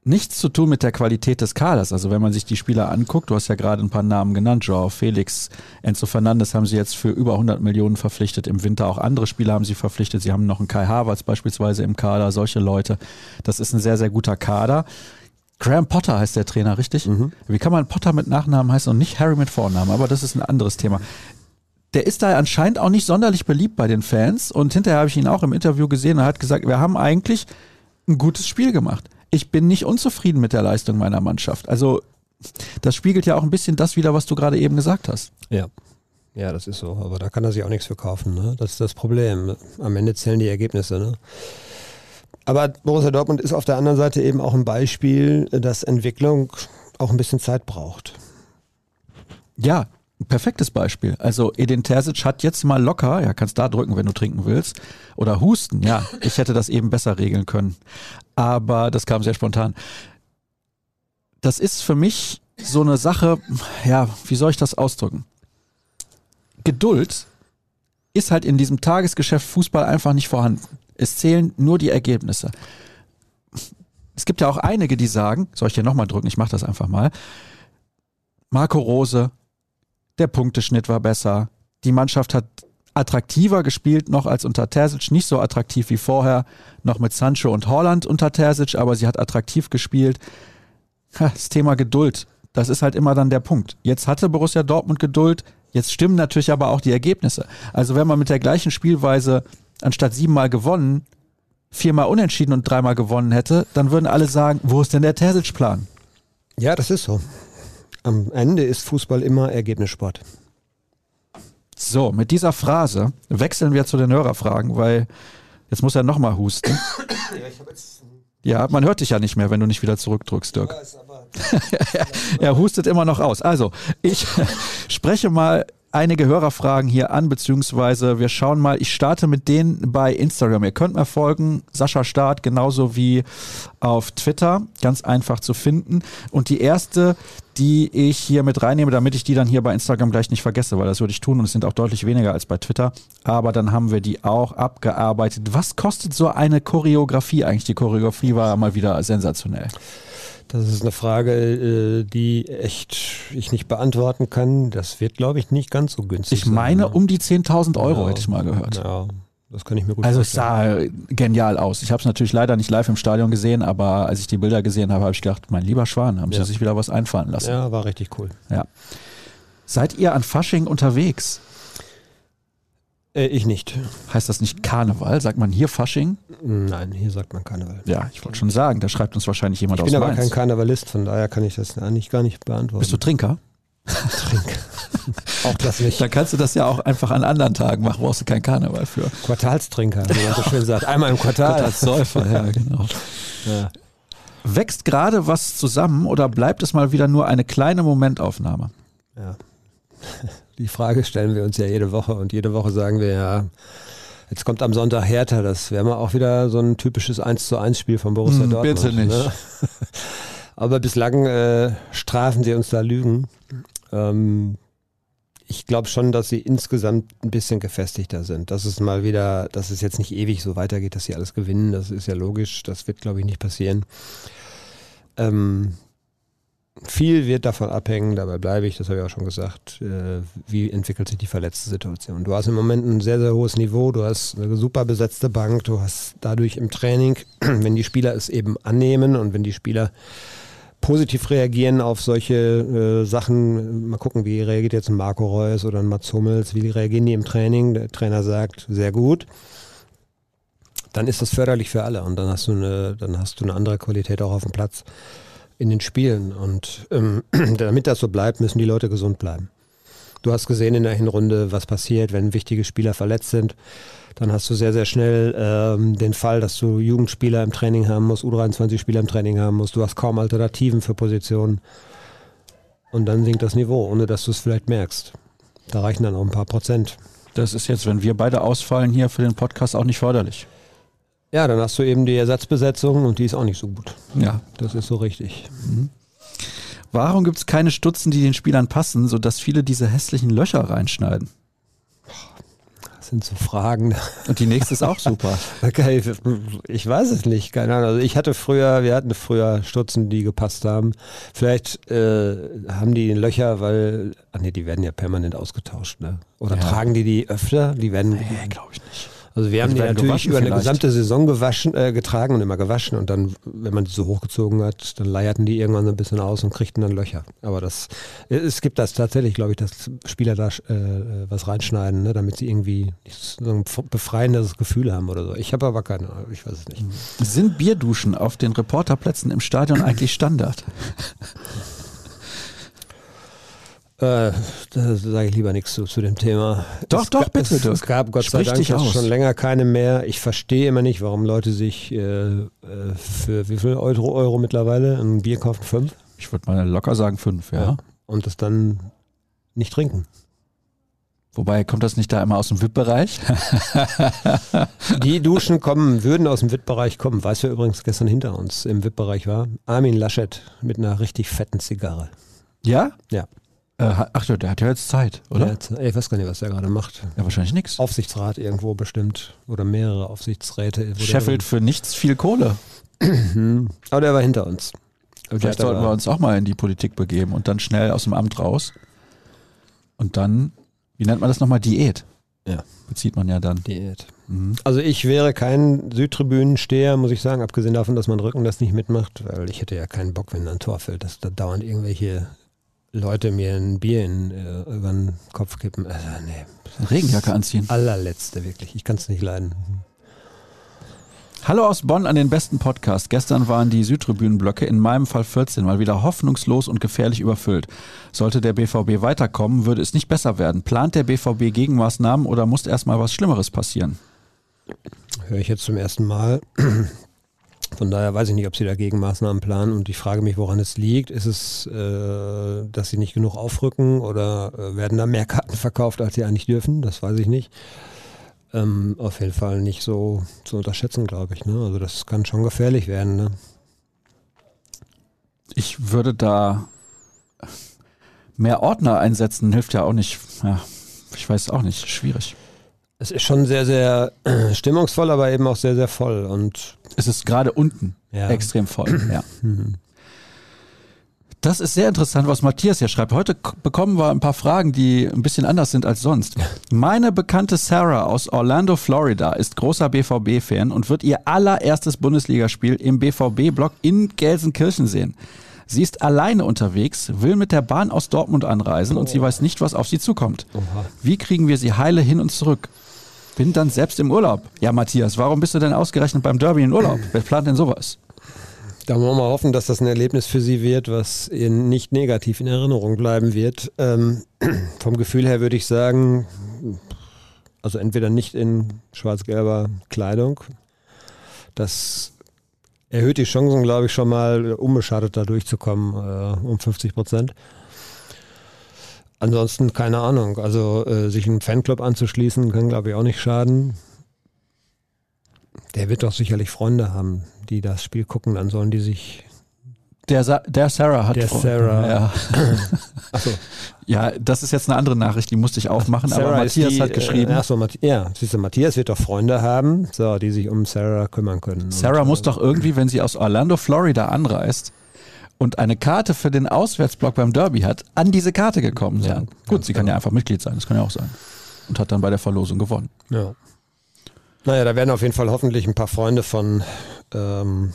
nichts zu tun mit der Qualität des Kaders. Also wenn man sich die Spieler anguckt, du hast ja gerade ein paar Namen genannt, João Félix, Enzo Fernández haben sie jetzt für über hundert Millionen verpflichtet im Winter. Auch andere Spieler haben sie verpflichtet. Sie haben noch einen Kai Havertz beispielsweise im Kader, solche Leute. Das ist ein sehr, sehr guter Kader. Graham Potter heißt der Trainer, richtig? Mhm. Wie kann man Potter mit Nachnamen heißen und nicht Harry mit Vornamen? Aber das ist ein anderes Thema. Der ist da anscheinend auch nicht sonderlich beliebt bei den Fans. Und hinterher habe ich ihn auch im Interview gesehen und er hat gesagt, wir haben eigentlich ein gutes Spiel gemacht. Ich bin nicht unzufrieden mit der Leistung meiner Mannschaft. Also das spiegelt ja auch ein bisschen das wider, was du gerade eben gesagt hast. Ja, ja, das ist so. Aber da kann er sich auch nichts für kaufen. Ne? Das ist das Problem. Am Ende zählen die Ergebnisse. Ne? Aber Borussia Dortmund ist auf der anderen Seite eben auch ein Beispiel, dass Entwicklung auch ein bisschen Zeit braucht. Ja, ein perfektes Beispiel. Also Edin Terzic hat jetzt mal locker, ja, kannst da drücken, wenn du trinken willst, oder husten, ja, ich hätte das eben besser regeln können. Aber das kam sehr spontan. Das ist für mich so eine Sache, ja, wie soll ich das ausdrücken? Geduld ist halt in diesem Tagesgeschäft Fußball einfach nicht vorhanden. Es zählen nur die Ergebnisse. Es gibt ja auch einige, die sagen, soll ich hier nochmal drücken, ich mache das einfach mal, Marco Rose, der Punkteschnitt war besser, die Mannschaft hat attraktiver gespielt noch als unter Terzic, nicht so attraktiv wie vorher, noch mit Sancho und Haaland unter Terzic, aber sie hat attraktiv gespielt. Das Thema Geduld, das ist halt immer dann der Punkt. Jetzt hatte Borussia Dortmund Geduld, jetzt stimmen natürlich aber auch die Ergebnisse. Also wenn man mit der gleichen Spielweise anstatt siebenmal gewonnen, viermal unentschieden und dreimal gewonnen hätte, dann würden alle sagen, wo ist denn der Terzic-Plan? Ja, das ist so. Am Ende ist Fußball immer Ergebnissport. So, mit dieser Phrase wechseln wir zu den Hörerfragen, weil jetzt muss er nochmal husten. Ja, ich hab jetzt ja, man hört dich ja nicht mehr, wenn du nicht wieder zurückdrückst, Dirk. Er hustet immer noch aus. Also, ich spreche mal einige Hörerfragen hier an, beziehungsweise wir schauen mal, ich starte mit denen bei Instagram. Ihr könnt mir folgen, Sascha Staat, genauso wie auf Twitter, ganz einfach zu finden. Und die erste, die ich hier mit reinnehme, damit ich die dann hier bei Instagram gleich nicht vergesse, weil das würde ich tun und es sind auch deutlich weniger als bei Twitter, aber dann haben wir die auch abgearbeitet. Was kostet so eine Choreografie eigentlich? Die Choreografie war mal wieder sensationell. Das ist eine Frage, die echt ich nicht beantworten kann. Das wird, glaube ich, nicht ganz so günstig sein. Ich meine, sein, um die zehntausend Euro ja, hätte ich mal gehört. Ja, das kann ich mir gut also vorstellen. Also es sah genial aus. Ich habe es natürlich leider nicht live im Stadion gesehen, aber als ich die Bilder gesehen habe, habe ich gedacht, mein lieber Schwan, haben ja. Sie sich wieder was einfallen lassen. Ja, war richtig cool. Ja. Seid ihr an Fasching unterwegs? Äh, ich nicht. Heißt das nicht Karneval? Sagt man hier Fasching? Nein, hier sagt man Karneval. Ja, ich wollte schon sagen, da schreibt uns wahrscheinlich jemand aus Mainz. Ich bin aber kein Karnevalist, von daher kann ich das eigentlich gar nicht beantworten. Bist du Trinker? Trinker. Auch das nicht. Dann kannst du das ja auch einfach an anderen Tagen machen, brauchst du keinen Karneval für. Quartalstrinker, wie man so schön sagt. Einmal im Quartal. Quartalssäufer, ja, genau. Ja. Wächst gerade was zusammen oder bleibt es mal wieder nur eine kleine Momentaufnahme? Ja. Die Frage stellen wir uns ja jede Woche und jede Woche sagen wir ja, jetzt kommt am Sonntag Hertha, das wäre mal auch wieder so ein typisches eins zu eins Spiel von Borussia hm, Dortmund. Bitte nicht. Ne? Aber bislang äh, strafen sie uns da Lügen. Ähm, ich glaube schon, dass sie insgesamt ein bisschen gefestigter sind. Dass es mal wieder, dass es jetzt nicht ewig so weitergeht, dass sie alles gewinnen, das ist ja logisch, das wird glaube ich nicht passieren. Ähm, Viel wird davon abhängen, dabei bleibe ich, das habe ich auch schon gesagt, äh, wie entwickelt sich die verletzte Situation. Du hast im Moment ein sehr, sehr hohes Niveau, du hast eine super besetzte Bank, du hast dadurch im Training, wenn die Spieler es eben annehmen und wenn die Spieler positiv reagieren auf solche äh, Sachen, mal gucken, wie reagiert jetzt ein Marco Reus oder ein Mats Hummels, wie reagieren die im Training, der Trainer sagt, sehr gut. dann ist das förderlich für alle und dann hast du eine, dann hast du eine andere Qualität auch auf dem Platz in den Spielen. Und ähm, damit das so bleibt, müssen die Leute gesund bleiben. Du hast gesehen in der Hinrunde, was passiert, wenn wichtige Spieler verletzt sind. Dann hast du sehr, sehr schnell ähm, den Fall, dass du Jugendspieler im Training haben musst, U dreiundzwanzig-Spieler im Training haben musst. Du hast kaum Alternativen für Positionen. Und dann sinkt das Niveau, ohne dass du es vielleicht merkst. Da reichen dann auch ein paar Prozent. Das ist jetzt, wenn wir beide ausfallen, hier für den Podcast auch nicht förderlich. Ja, dann hast du eben die Ersatzbesetzung und die ist auch nicht so gut. Ja. Das ist so richtig. Mhm. Warum gibt es keine Stutzen, die den Spielern passen, sodass viele diese hässlichen Löcher reinschneiden? Das sind so Fragen. Und die nächste ist auch super. Okay, ich weiß es nicht, keine Ahnung. Also ich hatte früher, wir hatten früher Stutzen, die gepasst haben. Vielleicht äh, haben die Löcher, weil, ach nee, die werden ja permanent ausgetauscht, ne? Oder ja. Tragen die die öfter? Die werden, nee, glaube ich nicht. Also wir haben die natürlich über eine vielleicht. gesamte Saison gewaschen, äh, getragen und immer gewaschen und dann, wenn man die so hochgezogen hat, dann leierten die irgendwann so ein bisschen aus und kriegten dann Löcher. Aber das, es gibt das tatsächlich, glaube ich, dass Spieler da äh, was reinschneiden, ne, damit sie irgendwie so ein befreiendes Gefühl haben oder so. Ich habe aber keine Ahnung, ich weiß es nicht. Sind Bierduschen auf den Reporterplätzen im Stadion eigentlich Standard? Da sage ich lieber nichts zu, zu dem Thema. Doch, es doch, gab, bitte. Es, es gab Gott Sprich sei Dank jetzt schon länger keine mehr. Ich verstehe immer nicht, warum Leute sich äh, für wie viel Euro, Euro mittlerweile ein Bier kaufen? Fünf? Ich würde mal locker sagen fünf, ja. ja. Und das dann nicht trinken. Wobei, kommt das nicht da immer aus dem V I P-Bereich? Die Duschen kommen, würden aus dem V I P-Bereich kommen. Weiß wer übrigens gestern hinter uns im V I P-Bereich war? Armin Laschet mit einer richtig fetten Zigarre. Ja? Ja. Ach ja, der hat ja jetzt Zeit, oder? Jetzt, ich weiß gar nicht, was der gerade macht. Ja, wahrscheinlich nichts. Aufsichtsrat irgendwo bestimmt oder mehrere Aufsichtsräte. Scheffelt für nichts viel Kohle. Aber der war hinter uns. Vielleicht sollten wir uns auch mal in die Politik begeben und dann schnell aus dem Amt raus. Und dann, wie nennt man das nochmal, Diät? Ja. Bezieht man ja dann. Diät. Mhm. Also ich wäre kein Südtribünensteher, muss ich sagen, abgesehen davon, dass mein Rücken das nicht mitmacht, weil ich hätte ja keinen Bock, wenn ein Tor fällt, dass da dauernd irgendwelche Leute mir ein Bier in, äh, über den Kopf kippen. Also, nee. Regenjacke anziehen. Allerletzte, wirklich. Ich kann es nicht leiden. Hallo aus Bonn an den besten Podcast. Gestern waren die Südtribünenblöcke, in meinem Fall vierzehn, mal wieder hoffnungslos und gefährlich überfüllt. Sollte der B V B weiterkommen, würde es nicht besser werden. Plant der B V B Gegenmaßnahmen oder muss erstmal was Schlimmeres passieren? Höre ich jetzt zum ersten Mal. Von daher weiß ich nicht, ob sie dagegen Maßnahmen planen und ich frage mich, woran es liegt. Ist es, äh, dass sie nicht genug aufrücken oder äh, werden da mehr Karten verkauft, als sie eigentlich dürfen? Das weiß ich nicht. Ähm, auf jeden Fall nicht so zu unterschätzen, glaube ich, ne? Also das kann schon gefährlich werden, ne? Ich würde da mehr Ordner einsetzen, hilft ja auch nicht. Ja, ich weiß auch nicht, schwierig. Es ist schon sehr, sehr stimmungsvoll, aber eben auch sehr, sehr voll. Und es ist gerade unten ja. extrem voll. Ja. Das ist sehr interessant, was Matthias hier schreibt. Heute bekommen wir ein paar Fragen, die ein bisschen anders sind als sonst. Meine Bekannte Sarah aus Orlando, Florida, ist großer B V B-Fan und wird ihr allererstes Bundesligaspiel im B V B-Block in Gelsenkirchen sehen. Sie ist alleine unterwegs, will mit der Bahn aus Dortmund anreisen und sie weiß nicht, was auf sie zukommt. Wie kriegen wir sie heile hin und zurück? Bin dann selbst im Urlaub. Ja, Matthias, warum bist du denn ausgerechnet beim Derby in Urlaub? Wer plant denn sowas? Da wollen wir hoffen, dass das ein Erlebnis für sie wird, was ihr nicht negativ in Erinnerung bleiben wird. Ähm, vom Gefühl her würde ich sagen, also entweder nicht in schwarz-gelber Kleidung, das erhöht die Chancen, glaube ich, schon mal unbeschadet da durchzukommen äh, um fünfzig Prozent. Ansonsten keine Ahnung. Also äh, sich einem Fanclub anzuschließen, kann glaube ich auch nicht schaden. Der wird doch sicherlich Freunde haben, die das Spiel gucken. Dann sollen die sich... Der, Sa- der Sarah hat... Der Sarah. Ja. Ach so. Ja, das ist jetzt eine andere Nachricht, die musste ich aufmachen. Sarah, aber Matthias die, hat geschrieben... Äh, achso, Mathi- ja, siehst du, Matthias wird doch Freunde haben, so, die sich um Sarah kümmern können. Sarah und, muss äh, doch irgendwie, wenn sie aus Orlando, Florida anreist... und eine Karte für den Auswärtsblock beim Derby hat, an diese Karte gekommen sein. Ja, gut, sie kann ja einfach Mitglied sein, das kann ja auch sein. Und hat dann bei der Verlosung gewonnen. Ja. Naja, da werden auf jeden Fall hoffentlich ein paar Freunde von ähm,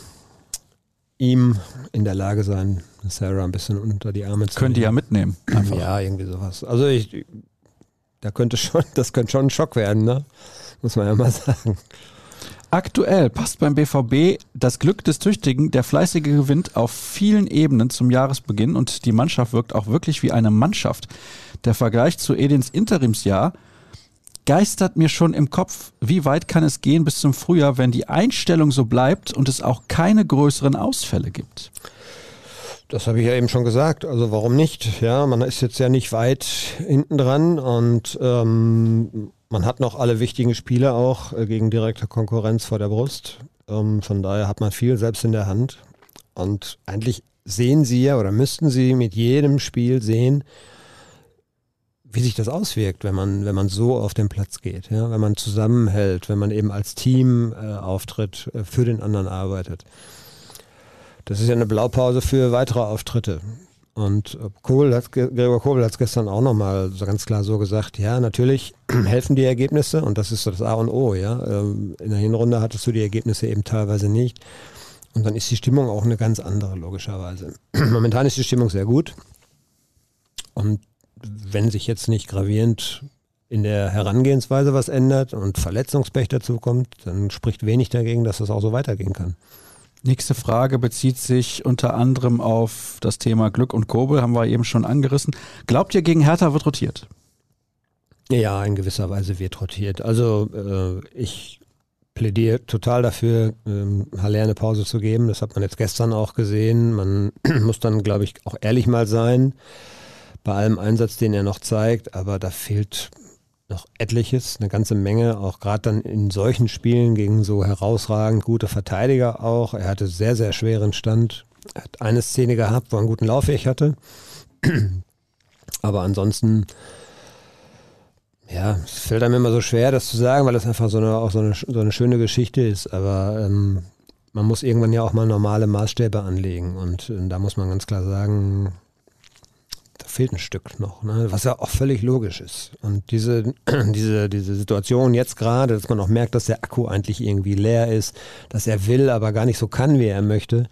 ihm in der Lage sein, Sarah ein bisschen unter die Arme zu nehmen. Können die ja mitnehmen. Einfach. Ja, irgendwie sowas. Also ich, da könnte schon, das könnte schon ein Schock werden, ne? Muss man ja mal sagen. Aktuell passt beim B V B das Glück des Tüchtigen, der Fleißige gewinnt auf vielen Ebenen zum Jahresbeginn und die Mannschaft wirkt auch wirklich wie eine Mannschaft. Der Vergleich zu Edins Interimsjahr geistert mir schon im Kopf, wie weit kann es gehen bis zum Frühjahr, wenn die Einstellung so bleibt und es auch keine größeren Ausfälle gibt? Das habe ich ja eben schon gesagt. Also warum nicht? Ja, man ist jetzt ja nicht weit hinten dran und ähm, man hat noch alle wichtigen Spiele auch gegen direkte Konkurrenz vor der Brust. Ähm, von daher hat man viel selbst in der Hand. Und eigentlich sehen Sie ja oder müssten Sie mit jedem Spiel sehen, wie sich das auswirkt, wenn man, wenn man so auf den Platz geht. Ja? Wenn man zusammenhält, wenn man eben als Team äh, auftritt, äh, für den anderen arbeitet. Das ist ja eine Blaupause für weitere Auftritte. Und Kobel hat, Gregor Kobel hat es gestern auch nochmal so ganz klar so gesagt, ja, natürlich helfen die Ergebnisse und das ist so das A und O. Ja. In der Hinrunde hattest du die Ergebnisse eben teilweise nicht. Und dann ist die Stimmung auch eine ganz andere, logischerweise. Momentan ist die Stimmung sehr gut. Und wenn sich jetzt nicht gravierend in der Herangehensweise was ändert und Verletzungspech dazu kommt, dann spricht wenig dagegen, dass das auch so weitergehen kann. Nächste Frage bezieht sich unter anderem auf das Thema Glück und Kobel, haben wir eben schon angerissen. Glaubt ihr, gegen Hertha wird rotiert? Ja, in gewisser Weise wird rotiert. Also äh, ich plädiere total dafür, ähm, Haller eine Pause zu geben. Das hat man jetzt gestern auch gesehen. Man muss dann, glaube ich, auch ehrlich mal sein, bei allem Einsatz, den er noch zeigt. Aber da fehlt noch etliches, eine ganze Menge, auch gerade dann in solchen Spielen gegen so herausragend gute Verteidiger auch. Er hatte sehr, sehr schweren Stand. Er hat eine Szene gehabt, wo er einen guten Laufweg hatte. Aber ansonsten, ja, es fällt einem immer so schwer, das zu sagen, weil das einfach so eine, auch so eine, so eine schöne Geschichte ist. Aber ähm, man muss irgendwann ja auch mal normale Maßstäbe anlegen. Und, und da muss man ganz klar sagen, fehlt ein Stück noch, ne? Was ja auch völlig logisch ist. Und diese, diese, diese Situation jetzt gerade, dass man auch merkt, dass der Akku eigentlich irgendwie leer ist, dass er will, aber gar nicht so kann, wie er möchte,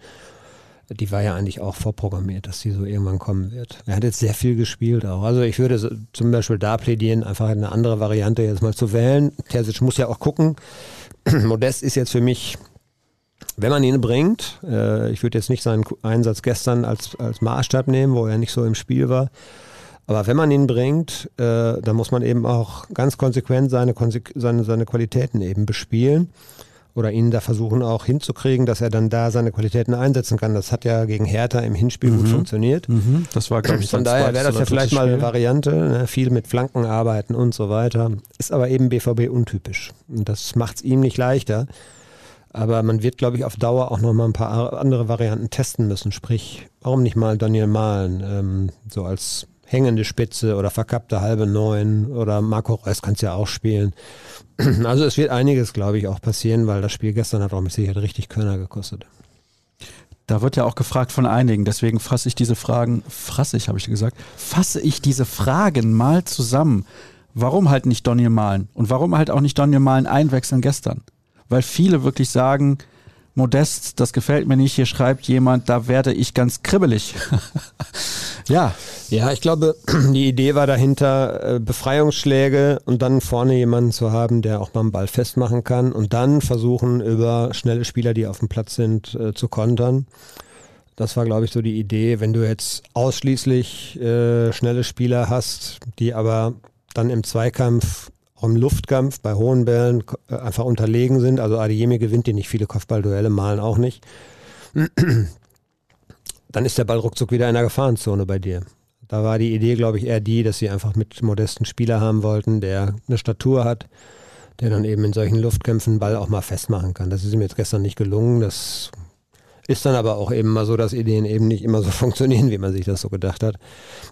die war ja eigentlich auch vorprogrammiert, dass die so irgendwann kommen wird. Er hat jetzt sehr viel gespielt auch. Also ich würde zum Beispiel da plädieren, einfach eine andere Variante jetzt mal zu wählen. Terzic muss ja auch gucken. Modest ist jetzt für mich, wenn man ihn bringt, äh, ich würde jetzt nicht seinen Einsatz gestern als, als Maßstab nehmen, wo er nicht so im Spiel war, aber wenn man ihn bringt, äh, dann muss man eben auch ganz konsequent seine, seine, seine Qualitäten eben bespielen oder ihn da versuchen auch hinzukriegen, dass er dann da seine Qualitäten einsetzen kann. Das hat ja gegen Hertha im Hinspiel mhm. gut funktioniert. Mhm. Das war, glaube ich, von daher wäre das ja vielleicht mal eine Variante, ne? Viel mit Flanken arbeiten und so weiter. Ist aber eben B V B untypisch. Und das macht es ihm nicht leichter. Aber man wird, glaube ich, auf Dauer auch noch mal ein paar andere Varianten testen müssen. Sprich, warum nicht mal Daniel Mahlen ähm, so als hängende Spitze oder verkappte halbe Neun oder Marco Reus kann es ja auch spielen. Also es wird einiges, glaube ich, auch passieren, weil das Spiel gestern hat auch mit Sicherheit richtig Körner gekostet. Da wird ja auch gefragt von einigen, deswegen fasse ich diese Fragen, fasse ich, habe ich gesagt, fasse ich diese Fragen mal zusammen. Warum halt nicht Daniel Mahlen? Und warum halt auch nicht Daniel Mahlen einwechseln gestern? Weil viele wirklich sagen, Modest, das gefällt mir nicht, hier schreibt jemand, da werde ich ganz kribbelig. Ja. Ja, ich glaube, die Idee war dahinter, Befreiungsschläge und dann vorne jemanden zu haben, der auch mal einen Ball festmachen kann und dann versuchen, über schnelle Spieler, die auf dem Platz sind, zu kontern. Das war, glaube ich, so die Idee, wenn du jetzt ausschließlich äh, schnelle Spieler hast, die aber dann im Zweikampf, auch im Luftkampf bei hohen Bällen einfach unterlegen sind. Also Adeyemi gewinnt dir nicht viele Kopfballduelle, Malen auch nicht. Dann ist der Ball ruckzuck wieder in der Gefahrenzone bei dir. Da war die Idee, glaube ich, eher die, dass sie einfach mit modesten Spieler haben wollten, der eine Statur hat, der dann eben in solchen Luftkämpfen den Ball auch mal festmachen kann. Das ist ihm jetzt gestern nicht gelungen. Das ist dann aber auch eben mal so, dass Ideen eben nicht immer so funktionieren, wie man sich das so gedacht hat.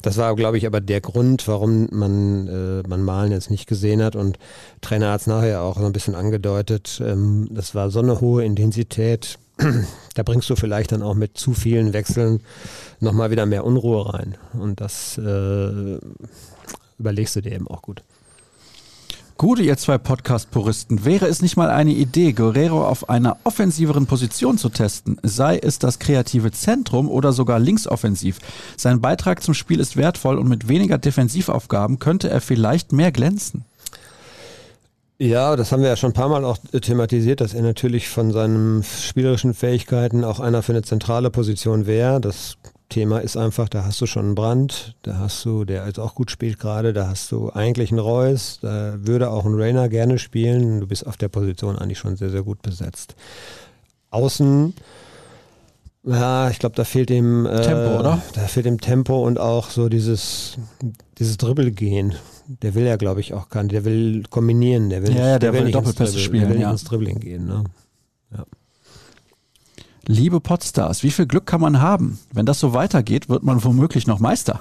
Das war, glaube ich, aber der Grund, warum man, äh, man Malen jetzt nicht gesehen hat. Und Trainer hat es nachher auch so ein bisschen angedeutet. Ähm, das war so eine hohe Intensität. Da bringst du vielleicht dann auch mit zu vielen Wechseln nochmal wieder mehr Unruhe rein. Und das äh, überlegst du dir eben auch gut. Gute, ihr zwei Podcast-Puristen, wäre es nicht mal eine Idee, Guerrero auf einer offensiveren Position zu testen, sei es das kreative Zentrum oder sogar linksoffensiv. Sein Beitrag zum Spiel ist wertvoll und mit weniger Defensivaufgaben könnte er vielleicht mehr glänzen. Ja, das haben wir ja schon ein paar Mal auch thematisiert, dass er natürlich von seinen spielerischen Fähigkeiten auch einer für eine zentrale Position wäre. Das Thema ist einfach, da hast du schon einen Brandt, da hast du, der jetzt auch gut spielt gerade, da hast du eigentlich einen Reus, da würde auch ein Rainer gerne spielen. Du bist auf der Position eigentlich schon sehr, sehr gut besetzt. Außen, ja, ich glaube, da fehlt dem äh, Tempo, oder? Da fehlt dem Tempo und auch so dieses, dieses Dribbelgehen. Der will ja, glaube ich, auch kann. Der will kombinieren. Der will ja, nicht, der, der will, will nicht Doppelpässe Dribbeln, spielen. Der will ja. nicht ins Dribbling gehen. Ne? Ja. Liebe Podstars, wie viel Glück kann man haben? Wenn das so weitergeht, wird man womöglich noch Meister.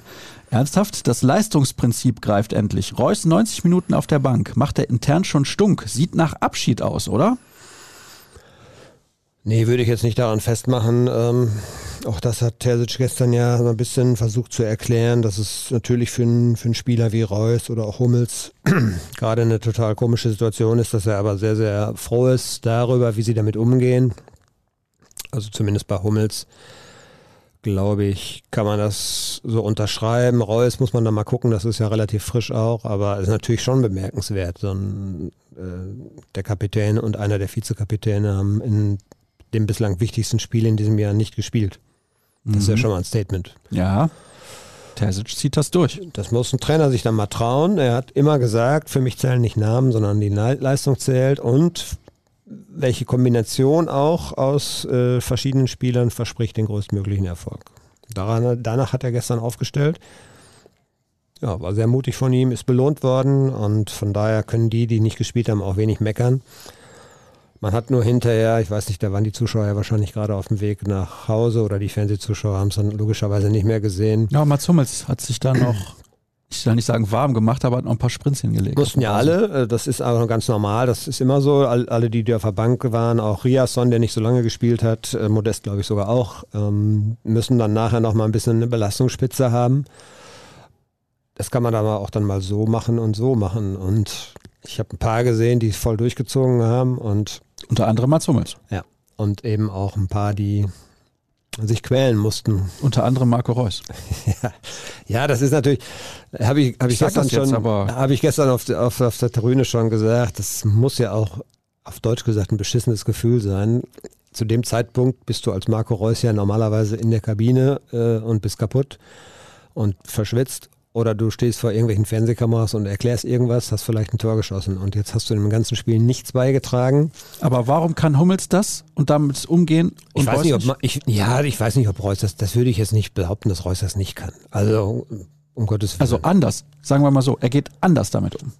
Ernsthaft, das Leistungsprinzip greift endlich. Reus neunzig Minuten auf der Bank. Macht er intern schon stunk? Sieht nach Abschied aus, oder? Nee, würde ich jetzt nicht daran festmachen. Ähm, auch das hat Terzic gestern ja so ein bisschen versucht zu erklären, dass es natürlich für einen, für einen Spieler wie Reus oder auch Hummels gerade eine total komische Situation ist, dass er aber sehr, sehr froh ist darüber, wie sie damit umgehen. Also zumindest bei Hummels, glaube ich, kann man das so unterschreiben. Reus muss man dann mal gucken, das ist ja relativ frisch auch, aber es ist natürlich schon bemerkenswert. So ein, äh, der Kapitän und einer der Vizekapitäne haben in dem bislang wichtigsten Spiel in diesem Jahr nicht gespielt. Das mhm. ist ja schon mal ein Statement. Ja, Terzic zieht das durch. Das muss ein Trainer sich dann mal trauen. Er hat immer gesagt, für mich zählen nicht Namen, sondern die Leistung zählt und welche Kombination auch aus äh, verschiedenen Spielern verspricht den größtmöglichen Erfolg. Daran, danach hat er gestern aufgestellt. Ja, war sehr mutig von ihm, ist belohnt worden und von daher können die, die nicht gespielt haben, auch wenig meckern. Man hat nur hinterher, ich weiß nicht, da waren die Zuschauer ja wahrscheinlich gerade auf dem Weg nach Hause oder die Fernsehzuschauer haben es dann logischerweise nicht mehr gesehen. Ja, Mats Hummels hat sich dann noch, ich will nicht sagen warm gemacht, aber hat noch ein paar Sprints hingelegt. Mussten ja alle, das ist aber ganz normal, das ist immer so. Alle, die auf der Bank waren, auch Riasson, der nicht so lange gespielt hat, Modest glaube ich sogar auch, müssen dann nachher noch mal ein bisschen eine Belastungsspitze haben. Das kann man aber auch dann mal so machen und so machen und ich habe ein paar gesehen, die voll durchgezogen haben und unter anderem Mats Hummels. Ja, und eben auch ein paar, die sich quälen mussten. Unter anderem Marco Reus. ja. ja, das ist natürlich, habe ich, hab ich, ich gestern jetzt, schon, hab ich gestern auf, auf, auf der Tribüne schon gesagt, das muss ja auch auf Deutsch gesagt ein beschissenes Gefühl sein. Zu dem Zeitpunkt bist du als Marco Reus ja normalerweise in der Kabine äh, und bist kaputt und verschwitzt. Oder du stehst vor irgendwelchen Fernsehkameras und erklärst irgendwas, hast vielleicht ein Tor geschossen und jetzt hast du dem ganzen Spiel nichts beigetragen. Aber warum kann Hummels das und damit umgehen? Und ich weiß Reus nicht, ob man, ich, ja, ich weiß nicht, ob Reus das, das würde ich jetzt nicht behaupten, dass Reus das nicht kann. Also, um Gottes Willen. Also anders, sagen wir mal so, er geht anders damit um.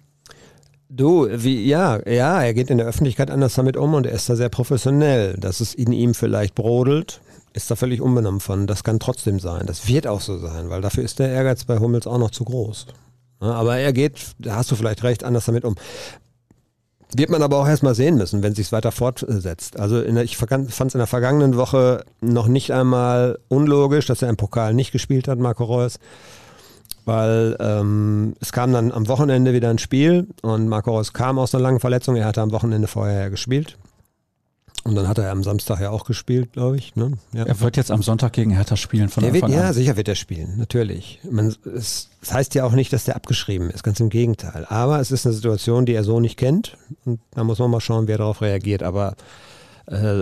Du, wie, ja, ja, er geht in der Öffentlichkeit anders damit um und er ist da sehr professionell, dass es in ihm vielleicht brodelt. Ist da völlig unbenommen von. Das kann trotzdem sein. Das wird auch so sein, weil dafür ist der Ehrgeiz bei Hummels auch noch zu groß. Aber er geht, da hast du vielleicht recht, anders damit um. Wird man aber auch erstmal sehen müssen, wenn es sich weiter fortsetzt. Also in der, ich fand es in der vergangenen Woche noch nicht einmal unlogisch, dass er im Pokal nicht gespielt hat, Marco Reus. Weil ähm, es kam dann am Wochenende wieder ein Spiel und Marco Reus kam aus einer langen Verletzung. Er hatte am Wochenende vorher ja gespielt. Und dann hat er am Samstag ja auch gespielt, glaube ich. Ne? Ja. Er wird jetzt am Sonntag gegen Hertha spielen von der Anfang wird, an. Ja, sicher wird er spielen, natürlich. Man, es, es heißt ja auch nicht, dass der abgeschrieben ist, ganz im Gegenteil. Aber es ist eine Situation, die er so nicht kennt. Und da muss man mal schauen, wie er darauf reagiert. Aber äh,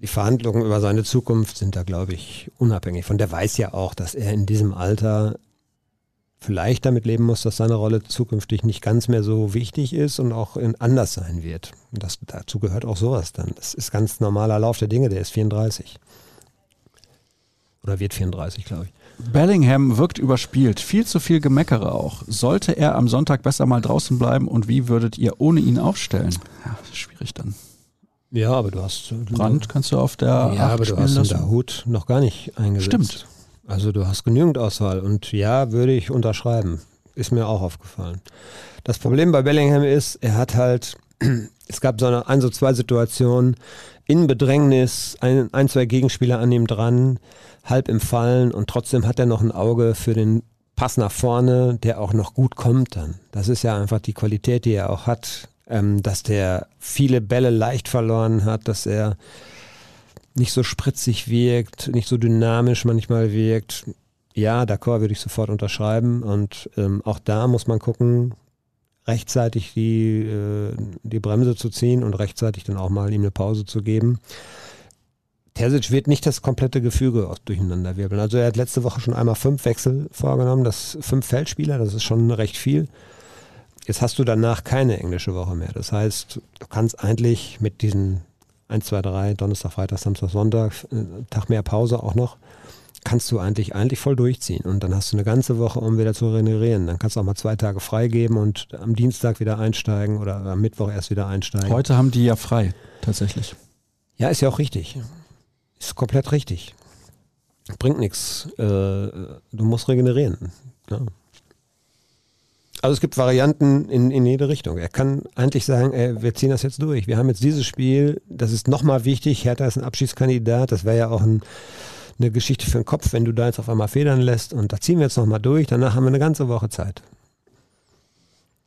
die Verhandlungen über seine Zukunft sind da, glaube ich, unabhängig von. Der weiß ja auch, dass er in diesem Alter vielleicht damit leben muss, dass seine Rolle zukünftig nicht ganz mehr so wichtig ist und auch anders sein wird. Und das, dazu gehört auch sowas dann. Das ist ganz normaler Lauf der Dinge, der ist vierunddreißig. Oder wird vierunddreißig, glaube ich. Bellingham wirkt überspielt, viel zu viel Gemeckere auch. Sollte er am Sonntag besser mal draußen bleiben und wie würdet ihr ohne ihn aufstellen? Ja, schwierig dann. Ja, aber du hast... Brandt kannst du auf der acht Ja, aber du hast den Dahoud noch gar nicht eingesetzt. Stimmt. Also du hast genügend Auswahl und ja, würde ich unterschreiben. Ist mir auch aufgefallen. Das Problem bei Bellingham ist, er hat halt, es gab so eine ein, so zwei Situationen, in Bedrängnis, ein, ein, zwei Gegenspieler an ihm dran, halb im Fallen und trotzdem hat er noch ein Auge für den Pass nach vorne, der auch noch gut kommt dann. Das ist ja einfach die Qualität, die er auch hat, ähm, dass der viele Bälle leicht verloren hat, dass er nicht so spritzig wirkt, nicht so dynamisch manchmal wirkt. Ja, d'accord, würde ich sofort unterschreiben. Und ähm, auch da muss man gucken, rechtzeitig die, äh, die Bremse zu ziehen und rechtzeitig dann auch mal ihm eine Pause zu geben. Terzic wird nicht das komplette Gefüge durcheinander wirbeln. Also er hat letzte Woche schon einmal fünf Wechsel vorgenommen, das fünf Feldspieler, das ist schon recht viel. Jetzt hast du danach keine englische Woche mehr. Das heißt, du kannst eigentlich mit diesen eins, zwei, drei, Donnerstag, Freitag, Samstag, Sonntag, Tag mehr Pause auch noch, kannst du eigentlich eigentlich voll durchziehen. Und dann hast du eine ganze Woche, um wieder zu regenerieren. Dann kannst du auch mal zwei Tage frei geben und am Dienstag wieder einsteigen oder am Mittwoch erst wieder einsteigen. Heute haben die ja frei, tatsächlich. Ja, ist ja auch richtig. Ist komplett richtig. Bringt nichts. Äh, du musst regenerieren. Ja. Also es gibt Varianten in, in jede Richtung. Er kann eigentlich sagen, ey, wir ziehen das jetzt durch. Wir haben jetzt dieses Spiel, das ist nochmal wichtig. Hertha ist ein Abschiedskandidat. Das wäre ja auch ein, eine Geschichte für den Kopf, wenn du da jetzt auf einmal federn lässt. Und da ziehen wir jetzt nochmal durch. Danach haben wir eine ganze Woche Zeit.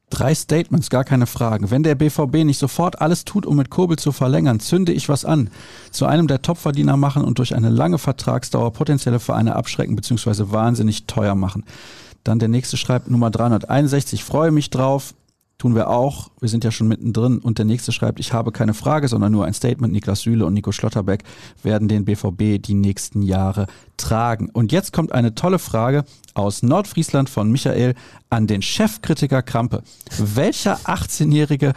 Drei Statements, gar keine Fragen. Wenn der B V B nicht sofort alles tut, um mit Kobel zu verlängern, zünde ich was an. Zu einem der Topverdiener machen und durch eine lange Vertragsdauer potenzielle Vereine abschrecken bzw. wahnsinnig teuer machen. Dann der nächste schreibt, Nummer dreihunderteinundsechzig, freue mich drauf, tun wir auch, wir sind ja schon mittendrin. Und der nächste schreibt, ich habe keine Frage, sondern nur ein Statement, Niklas Süle und Nico Schlotterbeck werden den B V B die nächsten Jahre tragen. Und jetzt kommt eine tolle Frage aus Nordfriesland von Michael an den Chefkritiker Krampe. Welcher achtzehnjährige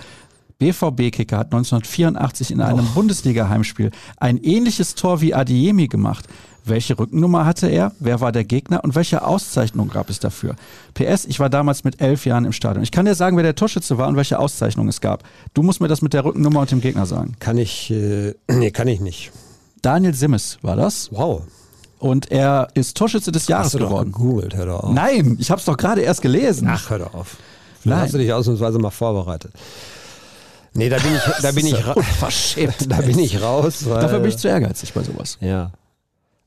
B V B-Kicker hat neunzehnhundertvierundachtzig in einem oh. Bundesliga-Heimspiel ein ähnliches Tor wie Adeyemi gemacht? Welche Rückennummer hatte er? Wer war der Gegner? Und welche Auszeichnung gab es dafür? P S, ich war damals mit elf Jahren im Stadion. Ich kann dir sagen, wer der Torschütze war und welche Auszeichnung es gab. Du musst mir das mit der Rückennummer und dem Gegner sagen. Kann ich, äh, nee, kann ich nicht. Daniel Simmes war das. Wow. Und er ist Torschütze des Jahres geworden. Hast du doch gegoogelt, hör doch auf. Nein, ich hab's doch gerade erst gelesen. Ach, hör doch auf. Vielleicht Nein. hast du dich ausnahmsweise mal vorbereitet. Nee, da bin ich, da bin ich, ra- da bin ich raus. Weil dafür bin ich zu ehrgeizig bei sowas. Ja.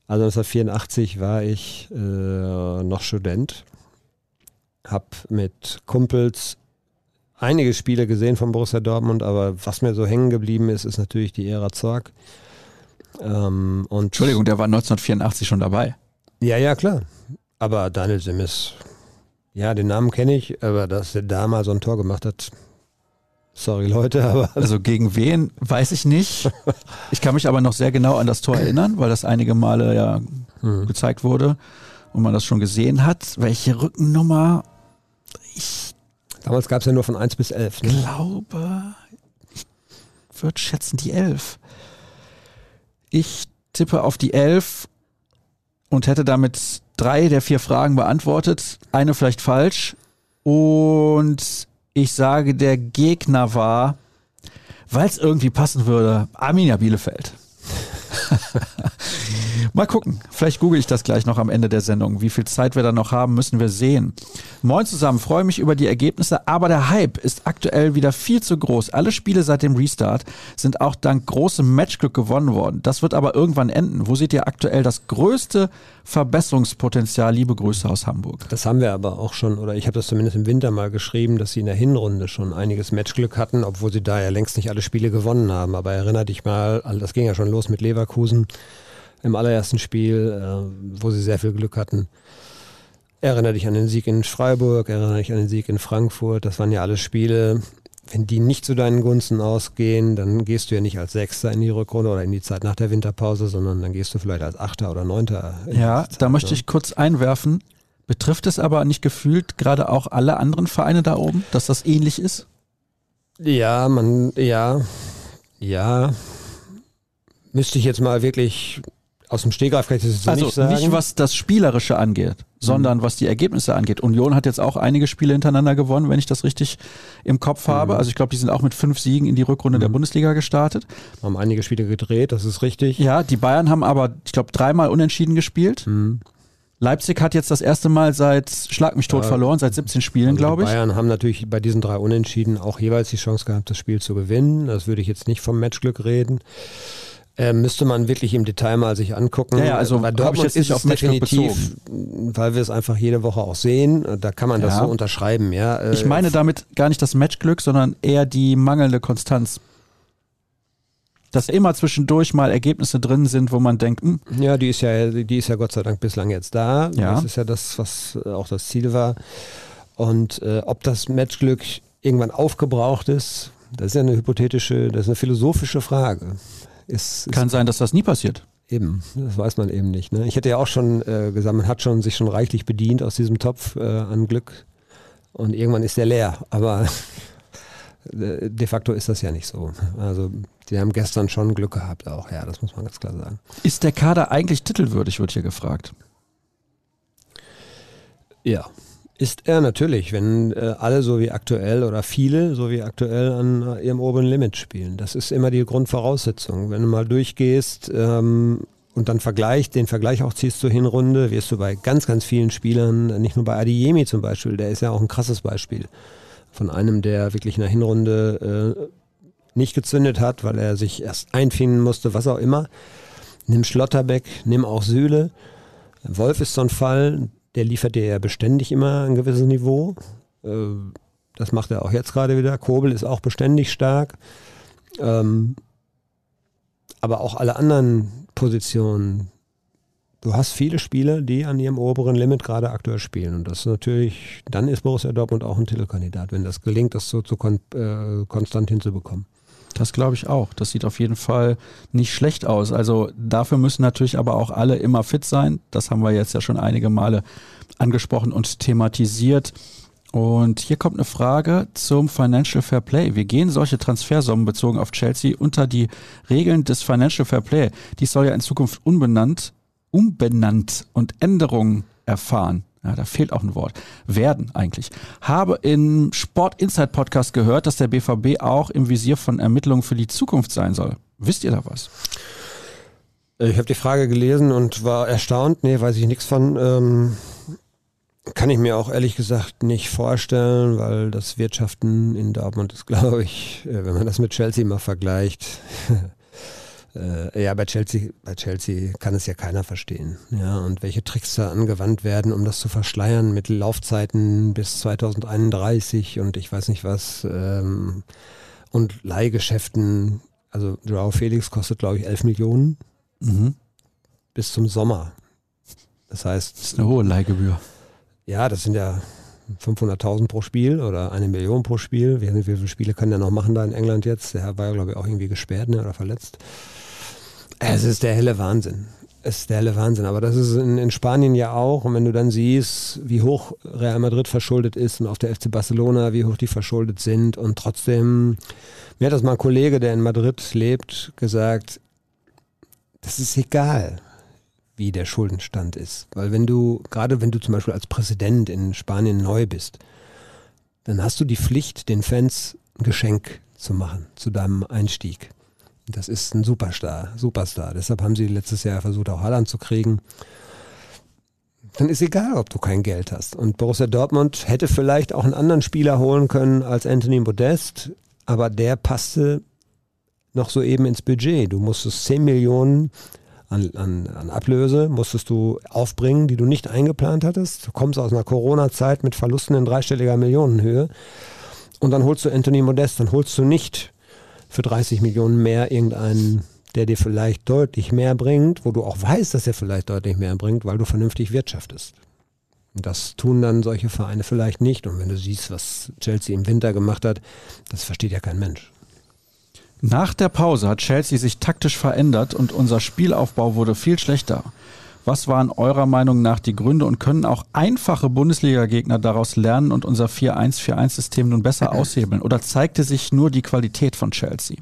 Also neunzehnhundertvierundachtzig war ich äh, noch Student, habe mit Kumpels einige Spiele gesehen von Borussia Dortmund, aber was mir so hängen geblieben ist, ist natürlich die Ära Zorc. Ähm, und Entschuldigung, der war neunzehnhundertvierundachtzig schon dabei. Ja, ja, klar. Aber Daniel Simmes, ja, den Namen kenne ich, aber dass der da mal so ein Tor gemacht hat... Sorry Leute, aber... Also gegen wen, weiß ich nicht. Ich kann mich aber noch sehr genau an das Tor erinnern, weil das einige Male ja mhm. gezeigt wurde und man das schon gesehen hat. Welche Rückennummer? Ich Damals gab es ja nur von eins bis elf. Ich ne? glaube, ich würde schätzen die elf. Ich tippe auf die elf und hätte damit drei der vier Fragen beantwortet. Eine vielleicht falsch. Und... Ich sage, der Gegner war, weil es irgendwie passen würde, Arminia Bielefeld. Mal gucken. Vielleicht google ich das gleich noch am Ende der Sendung. Wie viel Zeit wir da noch haben, müssen wir sehen. Moin zusammen, freue mich über die Ergebnisse, aber der Hype ist aktuell wieder viel zu groß. Alle Spiele seit dem Restart sind auch dank großem Matchglück gewonnen worden. Das wird aber irgendwann enden. Wo seht ihr aktuell das größte Verbesserungspotenzial? Liebe Grüße aus Hamburg. Das haben wir aber auch schon, oder ich habe das zumindest im Winter mal geschrieben, dass sie in der Hinrunde schon einiges Matchglück hatten, obwohl sie da ja längst nicht alle Spiele gewonnen haben. Aber erinnere dich mal, das ging ja schon los mit Leverkusen im allerersten Spiel, wo sie sehr viel Glück hatten. Erinnere dich an den Sieg in Freiburg, erinnere dich an den Sieg in Frankfurt. Das waren ja alles Spiele, wenn die nicht zu deinen Gunsten ausgehen, dann gehst du ja nicht als Sechster in die Rückrunde oder in die Zeit nach der Winterpause, sondern dann gehst du vielleicht als Achter oder Neunter. Ja, Zeit, da möchte ich kurz einwerfen. Betrifft es aber nicht gefühlt gerade auch alle anderen Vereine da oben, dass das ähnlich ist? Ja, man, ja, ja. Müsste ich jetzt mal wirklich... Aus dem Stehgreif kann ich das jetzt also nicht sagen. Also nicht, was das Spielerische angeht, sondern mhm. was die Ergebnisse angeht. Union hat jetzt auch einige Spiele hintereinander gewonnen, wenn ich das richtig im Kopf mhm. habe. Also ich glaube, die sind auch mit fünf Siegen in die Rückrunde mhm. der Bundesliga gestartet. Haben einige Spiele gedreht, das ist richtig. Ja, die Bayern haben aber, ich glaube, dreimal unentschieden gespielt. Mhm. Leipzig hat jetzt das erste Mal seit Schlag mich tot ja. verloren, seit siebzehn Spielen, also glaube ich. Die Bayern haben natürlich bei diesen drei Unentschieden auch jeweils die Chance gehabt, das Spiel zu gewinnen. Das würde ich jetzt nicht vom Matchglück reden. Äh, müsste man wirklich im Detail mal sich angucken. Ja, ja, also bei Dortmund ich jetzt nicht ist auf definitiv, bezogen. Weil wir es einfach jede Woche auch sehen, da kann man ja. das so unterschreiben. Ja. Äh, ich meine damit gar nicht das Matchglück, sondern eher die mangelnde Konstanz. Dass immer zwischendurch mal Ergebnisse drin sind, wo man denkt, hm. ja, die ist ja, die ist ja Gott sei Dank bislang jetzt da. Ja. Das ist ja das, was auch das Ziel war. Und äh, ob das Matchglück irgendwann aufgebraucht ist, das ist ja eine hypothetische, das ist eine philosophische Frage. Ist, Kann ist, sein, dass das nie passiert. Eben, das weiß man eben nicht. Ne? Ich hätte ja auch schon äh, gesagt, man hat schon, sich schon reichlich bedient aus diesem Topf äh, an Glück und irgendwann ist der leer, aber de facto ist das ja nicht so. Also die haben gestern schon Glück gehabt auch, ja, das muss man ganz klar sagen. Ist der Kader eigentlich titelwürdig, wird hier gefragt. Ja, ist er natürlich, wenn äh, alle so wie aktuell oder viele so wie aktuell an ihrem oberen Limit spielen. Das ist immer die Grundvoraussetzung. Wenn du mal durchgehst ähm, und dann vergleicht, den Vergleich auch ziehst zur Hinrunde, wirst du bei ganz, ganz vielen Spielern, nicht nur bei Adeyemi zum Beispiel, der ist ja auch ein krasses Beispiel von einem, der wirklich in der Hinrunde äh, nicht gezündet hat, weil er sich erst einfinden musste, was auch immer. Nimm Schlotterbeck, nimm auch Süle. Wolf ist so ein Fall, der liefert dir ja beständig immer ein gewisses Niveau. Äh, das macht er auch jetzt gerade wieder. Kobel ist auch beständig stark. Ähm, aber auch alle anderen Positionen. Du hast viele Spieler, die an ihrem oberen Limit gerade aktuell spielen. Und das ist natürlich, dann ist Borussia Dortmund auch ein Titelkandidat, wenn das gelingt, das so zu kon- äh, konstant hinzubekommen. Das glaube ich auch. Das sieht auf jeden Fall nicht schlecht aus. Also dafür müssen natürlich aber auch alle immer fit sein. Das haben wir jetzt ja schon einige Male angesprochen und thematisiert. Und hier kommt eine Frage zum Financial Fair Play. Wie gehen solche Transfersummen bezogen auf Chelsea unter die Regeln des Financial Fair Play? Dies soll ja in Zukunft unbenannt umbenannt und Änderungen erfahren. Ja, da fehlt auch ein Wort. Werden eigentlich. Habe im Sport Insight Podcast gehört, dass der B V B auch im Visier von Ermittlungen für die Zukunft sein soll. Wisst ihr da was? Ich habe die Frage gelesen und war erstaunt. Nee, weiß ich nichts von. Ähm, kann ich mir auch ehrlich gesagt nicht vorstellen, weil das Wirtschaften in Dortmund ist, glaube ich, wenn man das mit Chelsea mal vergleicht. Ja, bei Chelsea, bei Chelsea kann es ja keiner verstehen. Ja, und welche Tricks da angewandt werden, um das zu verschleiern mit Laufzeiten bis zweitausendeinunddreißig und ich weiß nicht was ähm, und Leihgeschäften. Also João Félix kostet, glaube ich, elf Millionen mhm. bis zum Sommer. Das heißt, das ist eine hohe Leihgebühr. Ja, das sind ja fünfhunderttausend pro Spiel oder eine Million pro Spiel. Wie viele Spiele kann der noch machen da in England jetzt? Der war ja, glaube ich, auch irgendwie gesperrt ne, oder verletzt. Es ist der helle Wahnsinn. Es ist der helle Wahnsinn. Aber das ist in, in Spanien ja auch. Und wenn du dann siehst, wie hoch Real Madrid verschuldet ist und auch der F C Barcelona, wie hoch die verschuldet sind. Und trotzdem, mir hat das mal ein Kollege, der in Madrid lebt, gesagt, das ist egal, wie der Schuldenstand ist. Weil wenn du, gerade wenn du zum Beispiel als Präsident in Spanien neu bist, dann hast du die Pflicht, den Fans ein Geschenk zu machen zu deinem Einstieg. Das ist ein Superstar, Superstar. Deshalb haben sie letztes Jahr versucht, auch Haaland zu kriegen. Dann ist egal, ob du kein Geld hast. Und Borussia Dortmund hätte vielleicht auch einen anderen Spieler holen können als Anthony Modest, aber der passte noch soeben ins Budget. Du musstest zehn Millionen an, an, an Ablöse musstest du aufbringen, die du nicht eingeplant hattest. Du kommst aus einer Corona-Zeit mit Verlusten in dreistelliger Millionenhöhe und dann holst du Anthony Modest, dann holst du nicht für dreißig Millionen mehr irgendeinen, der dir vielleicht deutlich mehr bringt, wo du auch weißt, dass er vielleicht deutlich mehr bringt, weil du vernünftig wirtschaftest. Und das tun dann solche Vereine vielleicht nicht. Und wenn du siehst, was Chelsea im Winter gemacht hat, das versteht ja kein Mensch. Nach der Pause hat Chelsea sich taktisch verändert und unser Spielaufbau wurde viel schlechter. Was waren eurer Meinung nach die Gründe und können auch einfache Bundesliga-Gegner daraus lernen und unser vier eins vier eins System nun besser aushebeln? Oder zeigte sich nur die Qualität von Chelsea?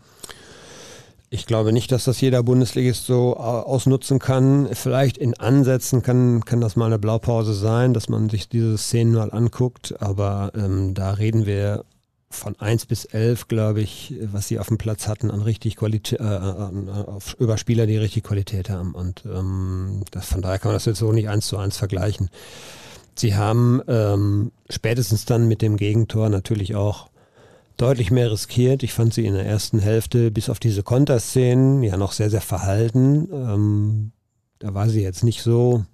Ich glaube nicht, dass das jeder Bundesligist so ausnutzen kann. Vielleicht in Ansätzen kann, kann das mal eine Blaupause sein, dass man sich diese Szenen mal anguckt. Aber ähm, da reden wir von eins bis elf, glaube ich, was sie auf dem Platz hatten, an richtig Qualität, äh, auf Überspieler, die richtig Qualität haben. Und ähm, das, von daher kann man das jetzt so nicht eins zu eins vergleichen. Sie haben ähm, spätestens dann mit dem Gegentor natürlich auch deutlich mehr riskiert. Ich fand sie in der ersten Hälfte bis auf diese Konterszenen ja noch sehr, sehr verhalten. Ähm, da war sie jetzt nicht so,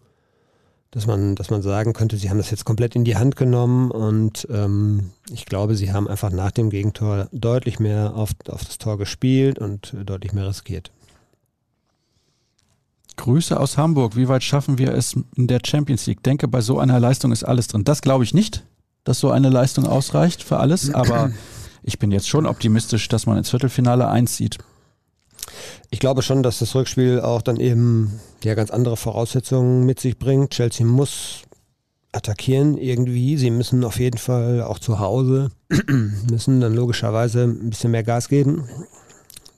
dass man, dass man sagen könnte, sie haben das jetzt komplett in die Hand genommen und ähm, ich glaube, sie haben einfach nach dem Gegentor deutlich mehr auf, auf das Tor gespielt und deutlich mehr riskiert. Grüße aus Hamburg. Wie weit schaffen wir es in der Champions League? Denke, bei so einer Leistung ist alles drin. Das glaube ich nicht. dass so eine Leistung ausreicht für alles, aber ich bin jetzt schon optimistisch, dass man ins Viertelfinale einzieht. Ich glaube schon, dass das Rückspiel auch dann eben ja ganz andere Voraussetzungen mit sich bringt. Chelsea muss attackieren irgendwie. Sie müssen auf jeden Fall auch zu Hause, müssen dann logischerweise ein bisschen mehr Gas geben.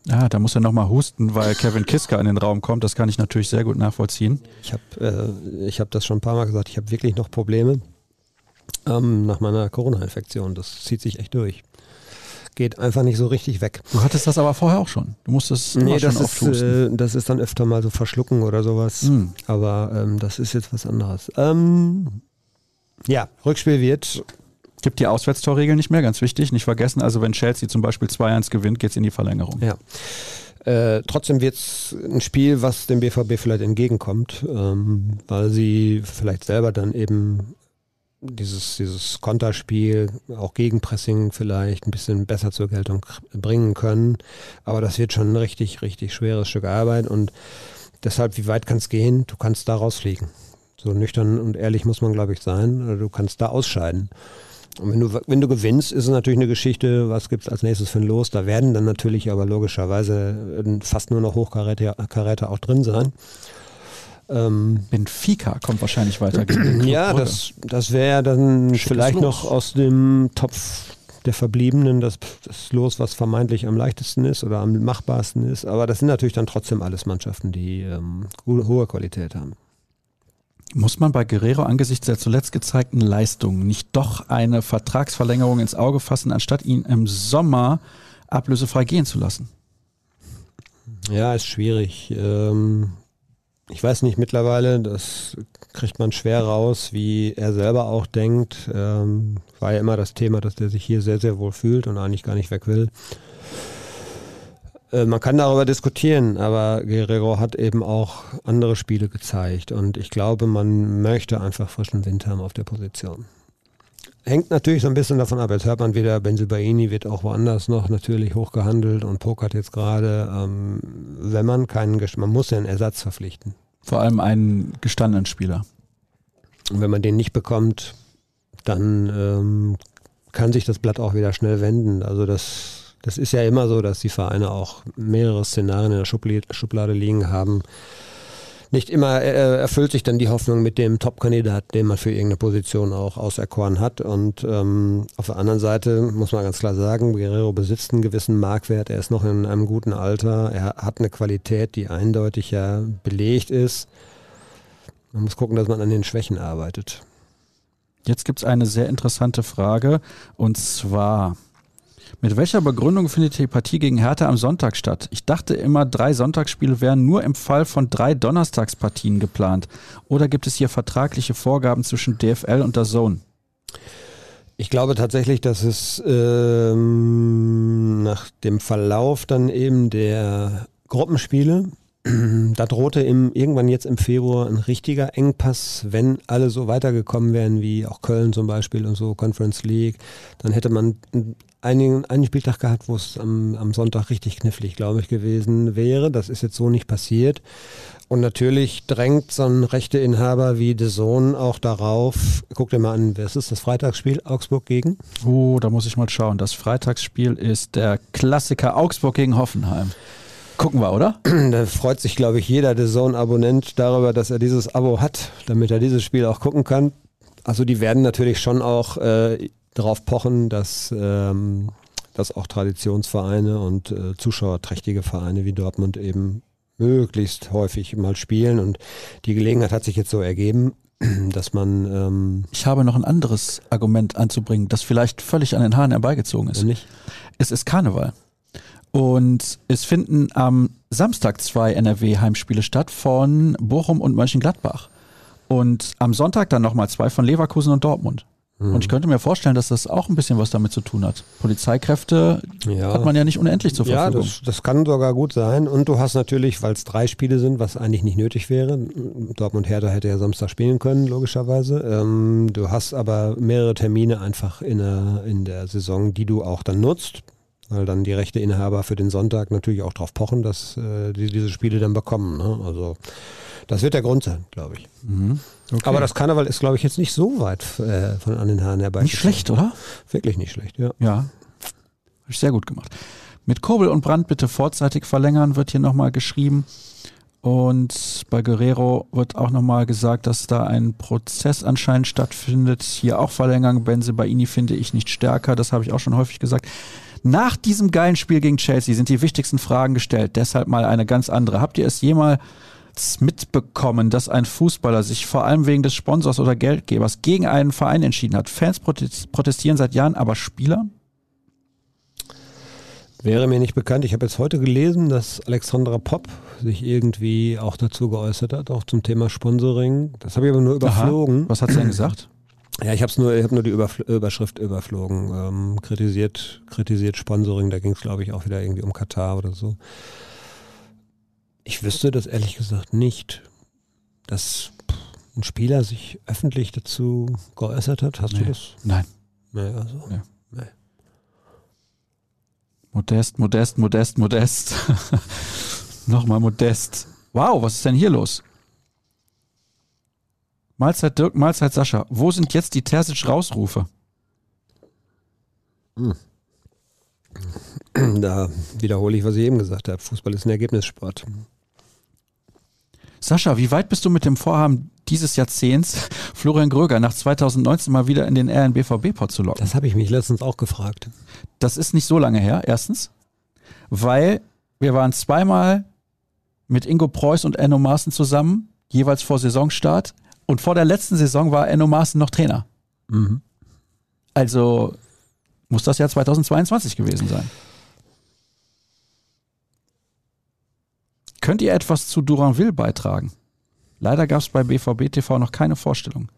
Ja, da muss er nochmal husten, weil Kevin Kiska in den Raum kommt. Das kann ich natürlich sehr gut nachvollziehen. Ich habe äh, ich hab das schon ein paar Mal gesagt. Ich habe wirklich noch Probleme ähm, nach meiner Corona-Infektion. Das zieht sich echt durch. Geht einfach nicht so richtig weg. Du hattest das aber vorher auch schon. Du musstest nee, das schon oft husten. Äh, das ist dann öfter mal so verschlucken oder sowas. Mhm. Aber ähm, das ist jetzt was anderes. Ähm, ja, Rückspiel wird... Gibt die Auswärtstorregel nicht mehr, ganz wichtig, nicht vergessen. Also wenn Chelsea zum Beispiel zwei eins gewinnt, geht es in die Verlängerung. Ja. Äh, trotzdem wird es ein Spiel, was dem B V B vielleicht entgegenkommt, ähm, weil sie vielleicht selber dann eben dieses, dieses Konterspiel, auch Gegenpressing vielleicht ein bisschen besser zur Geltung bringen können. Aber das wird schon ein richtig, richtig schweres Stück Arbeit und deshalb, wie weit kann es gehen? Du kannst da rausfliegen. So nüchtern und ehrlich muss man, glaube ich, sein. Du kannst da ausscheiden. Und wenn du, wenn du gewinnst, ist es natürlich eine Geschichte, was gibt es als nächstes für ein Los. Da werden dann natürlich aber logischerweise fast nur noch Hochkaräter auch drin sein. Ähm, Benfica kommt wahrscheinlich weiter. Gegen ja, das, das wäre dann Schickes vielleicht Los. Noch aus dem Topf der Verbliebenen das, das Los, was vermeintlich am leichtesten ist oder am machbarsten ist. Aber das sind natürlich dann trotzdem alles Mannschaften, die ähm, hohe Qualität haben. Muss man bei Guerreiro angesichts der zuletzt gezeigten Leistungen nicht doch eine Vertragsverlängerung ins Auge fassen, anstatt ihn im Sommer ablösefrei gehen zu lassen? Ja, ist schwierig. Ich weiß nicht mittlerweile, das kriegt man schwer raus, wie er selber auch denkt. War ja immer das Thema, dass der sich hier sehr, sehr wohl fühlt und eigentlich gar nicht weg will. Man kann darüber diskutieren, aber Guerreiro hat eben auch andere Spiele gezeigt und ich glaube, man möchte einfach frischen Wind haben auf der Position. Hängt natürlich so ein bisschen davon ab, jetzt hört man wieder, Bensebaini wird auch woanders noch natürlich hochgehandelt und pokert jetzt gerade, ähm, wenn man keinen, Gesch- man muss ja einen Ersatz verpflichten. Vor allem einen gestandenen Spieler. Und wenn man den nicht bekommt, dann ähm, kann sich das Blatt auch wieder schnell wenden, also das Das ist ja immer so, dass die Vereine auch mehrere Szenarien in der Schubli- Schublade liegen haben. Nicht immer äh, erfüllt sich dann die Hoffnung mit dem Top-Kandidat, den man für irgendeine Position auch auserkoren hat. Und ähm, auf der anderen Seite muss man ganz klar sagen, Guerreiro besitzt einen gewissen Marktwert. Er ist noch in einem guten Alter. Er hat eine Qualität, die eindeutig ja belegt ist. Man muss gucken, dass man an den Schwächen arbeitet. Jetzt gibt es eine sehr interessante Frage und zwar... Mit welcher Begründung findet die Partie gegen Hertha am Sonntag statt? Ich dachte immer, drei Sonntagsspiele wären nur im Fall von drei Donnerstagspartien geplant. Oder gibt es hier vertragliche Vorgaben zwischen D F L und D A Z N? Ich glaube tatsächlich, dass es ähm, nach dem Verlauf dann eben der Gruppenspiele, da drohte im, irgendwann jetzt im Februar ein richtiger Engpass, wenn alle so weitergekommen wären, wie auch Köln zum Beispiel und so, Conference League, dann hätte man einen, einen Spieltag gehabt, wo es am, am Sonntag richtig knifflig, glaube ich, gewesen wäre. Das ist jetzt so nicht passiert. Und natürlich drängt so ein Rechteinhaber wie D A Z N auch darauf, guck dir mal an, was ist das Freitagsspiel, Augsburg gegen? Oh, da muss ich mal schauen. Das Freitagsspiel ist der Klassiker Augsburg gegen Hoffenheim. Gucken wir, oder? Da freut sich, glaube ich, jeder D A Z N-Abonnent darüber, dass er dieses Abo hat, damit er dieses Spiel auch gucken kann. Also die werden natürlich schon auch äh, darauf pochen, dass, ähm, dass auch Traditionsvereine und äh, zuschauerträchtige Vereine wie Dortmund eben möglichst häufig mal spielen. Und die Gelegenheit hat sich jetzt so ergeben, dass man... Ähm ich habe noch ein anderes Argument anzubringen, das vielleicht völlig an den Haaren herbeigezogen ist. Nicht? Es ist Karneval. Und es finden am Samstag zwei N R W-Heimspiele statt von Bochum und Mönchengladbach. Und am Sonntag dann nochmal zwei von Leverkusen und Dortmund. Mhm. Und ich könnte mir vorstellen, dass das auch ein bisschen was damit zu tun hat. Polizeikräfte ja. hat man ja nicht unendlich zur Verfügung. Ja, das, das kann sogar gut sein. Und du hast natürlich, weil es drei Spiele sind, was eigentlich nicht nötig wäre. Dortmund Hertha hätte ja Samstag spielen können, logischerweise. Ähm, du hast aber mehrere Termine einfach in der, in der Saison, die du auch dann nutzt. Weil dann die Rechteinhaber für den Sonntag natürlich auch darauf pochen, dass äh, die diese Spiele dann bekommen. Ne? Also Das wird der Grund sein, glaube ich. Mhm. Okay. Aber das Karneval ist, glaube ich, jetzt nicht so weit äh, von an den Haaren herbei. Nicht schlecht, oder? Wirklich nicht schlecht, ja. Ja, habe ich sehr gut gemacht. Mit Kobel und Brandt bitte vorzeitig verlängern, wird hier nochmal geschrieben. Und bei Guerrero wird auch nochmal gesagt, dass da ein Prozess anscheinend stattfindet. Hier auch verlängern. Benze Baini finde ich nicht stärker. Das habe ich auch schon häufig gesagt. Nach diesem geilen Spiel gegen Chelsea sind die wichtigsten Fragen gestellt. Deshalb mal eine ganz andere. Habt ihr es jemals mitbekommen, dass ein Fußballer sich vor allem wegen des Sponsors oder Geldgebers gegen einen Verein entschieden hat? Fans protestieren seit Jahren, aber Spieler? Wäre mir nicht bekannt. Ich habe jetzt heute gelesen, dass Alexandra Popp sich irgendwie auch dazu geäußert hat, auch zum Thema Sponsoring. Das habe ich aber nur überflogen. Aha. Was hat sie denn gesagt? Ja, ich habe nur, ich hab nur die Überf- Überschrift überflogen. Ähm, kritisiert, kritisiert Sponsoring, da ging es, glaube ich, auch wieder irgendwie um Katar oder so. Ich wüsste das ehrlich gesagt nicht, dass ein Spieler sich öffentlich dazu geäußert hat. Hast nee. du das? Nein. Naja, also. Ja. Modest, Modest, Modest, Modest. Nochmal Modest. Wow, was ist denn hier los? Mahlzeit Dirk, Mahlzeit Sascha. Wo sind jetzt die Terzic-Rausrufe? Da wiederhole ich, was ich eben gesagt habe. Fußball ist ein Ergebnissport. Sascha, wie weit bist du mit dem Vorhaben dieses Jahrzehnts, Florian Gröger nach zweitausendneunzehn mal wieder in den R N B V B-Pod zu locken? Das habe ich mich letztens auch gefragt. Das ist nicht so lange her, erstens, weil wir waren zweimal mit Ingo Preuß und Enno Maaßen zusammen, jeweils vor Saisonstart, und vor der letzten Saison war Enno Maaßen noch Trainer. Mhm. Also muss das Jahr zweitausendzweiundzwanzig gewesen sein. Könnt ihr etwas zu Duranville beitragen? Leider gab es bei B V B T V noch keine Vorstellung.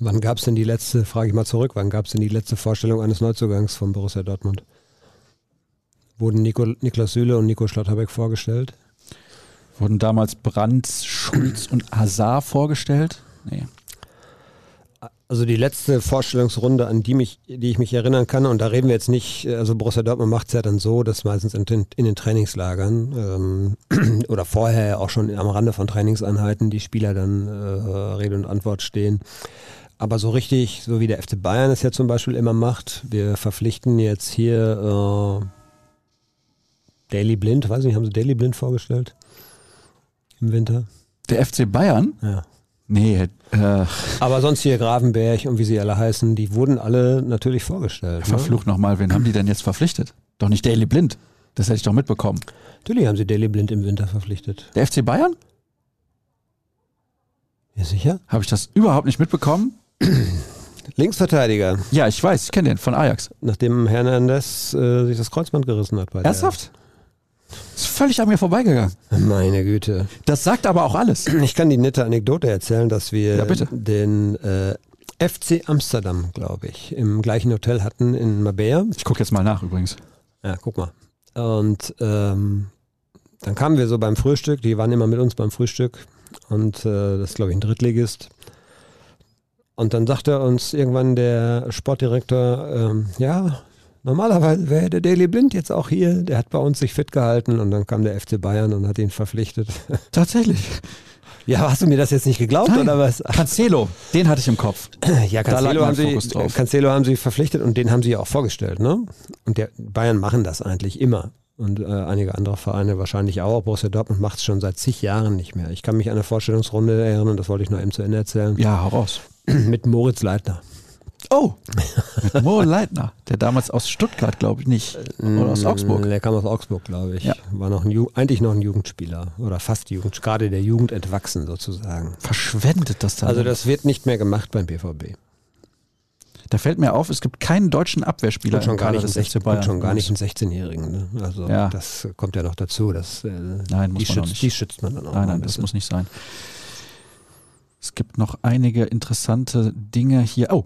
Wann gab es denn die letzte, frage ich mal zurück, wann gab es denn die letzte Vorstellung eines Neuzugangs von Borussia Dortmund? Wurden Nico, Niklas Süle und Nico Schlotterbeck vorgestellt? Wurden damals Brandt, Schulz und Hazard vorgestellt? Nee. Also die letzte Vorstellungsrunde, an die, mich, die ich mich erinnern kann, und da reden wir jetzt nicht, also Borussia Dortmund macht es ja dann so, dass meistens in den, in den Trainingslagern ähm, oder vorher auch schon am Rande von Trainingseinheiten die Spieler dann äh, Rede und Antwort stehen. Aber so richtig, so wie der F C Bayern es ja zum Beispiel immer macht, wir verpflichten jetzt hier äh, Daily Blind, weiß nicht, haben sie Daily Blind vorgestellt im Winter? Der F C Bayern? Ja. Nee. Äh. Aber sonst hier Grafenberg und wie sie alle heißen, die wurden alle natürlich vorgestellt. Ja, verflucht ne? nochmal, wen haben die denn jetzt verpflichtet? Doch nicht Daily Blind, das hätte ich doch mitbekommen. Natürlich haben sie Daily Blind im Winter verpflichtet. Der F C Bayern? Ja, sicher. Habe ich das überhaupt nicht mitbekommen? Linksverteidiger. Ja, ich weiß, ich kenne den, von Ajax. Nachdem Hernandez äh, sich das Kreuzband gerissen hat. Bei Ernsthaft? Der ist völlig an mir vorbeigegangen. Meine Güte. Das sagt aber auch alles. Ich kann die nette Anekdote erzählen, dass wir ja, den äh, F C Amsterdam, glaube ich, im gleichen Hotel hatten in Marbella. Ich gucke jetzt mal nach übrigens. Ja, guck mal. Und ähm, dann kamen wir so beim Frühstück, die waren immer mit uns beim Frühstück und äh, das ist, glaube ich, ein Drittligist. Und dann sagte uns irgendwann der Sportdirektor, ähm, ja, normalerweise wäre der Daily Blind jetzt auch hier, der hat bei uns sich fit gehalten und dann kam der F C Bayern und hat ihn verpflichtet. Tatsächlich? Ja, hast du mir das jetzt nicht geglaubt? Nein. Oder was? Cancelo, den hatte ich im Kopf. Ja, Cancelo haben, sie, Cancelo haben sie verpflichtet und den haben sie auch vorgestellt, ne? Und der Bayern machen das eigentlich immer und äh, einige andere Vereine wahrscheinlich auch. Borussia Dortmund macht es schon seit zig Jahren nicht mehr. Ich kann mich an eine Vorstellungsrunde erinnern, das wollte ich noch eben zu Ende erzählen. Ja, heraus. Mit Moritz Leitner. Oh, mit Mo Leitner, der damals aus Stuttgart, glaube ich, nicht, oder aus Augsburg. Der kam aus Augsburg, glaube ich. Ja. War noch ein Ju- eigentlich noch ein Jugendspieler oder fast Jugend, gerade der Jugend entwachsen sozusagen. Verschwendet das dann. Also das wird nicht mehr gemacht beim B V B. Da fällt mir auf, es gibt keinen deutschen Abwehrspieler. Und schon gar nicht einen sechzehnjährigen. Ne? Also ja. Das kommt ja noch dazu. Dass, äh, nein, muss die, man schützt, noch nicht. Die schützt man dann auch. Nein, nein, das muss nicht sein. Es gibt noch einige interessante Dinge hier. Oh,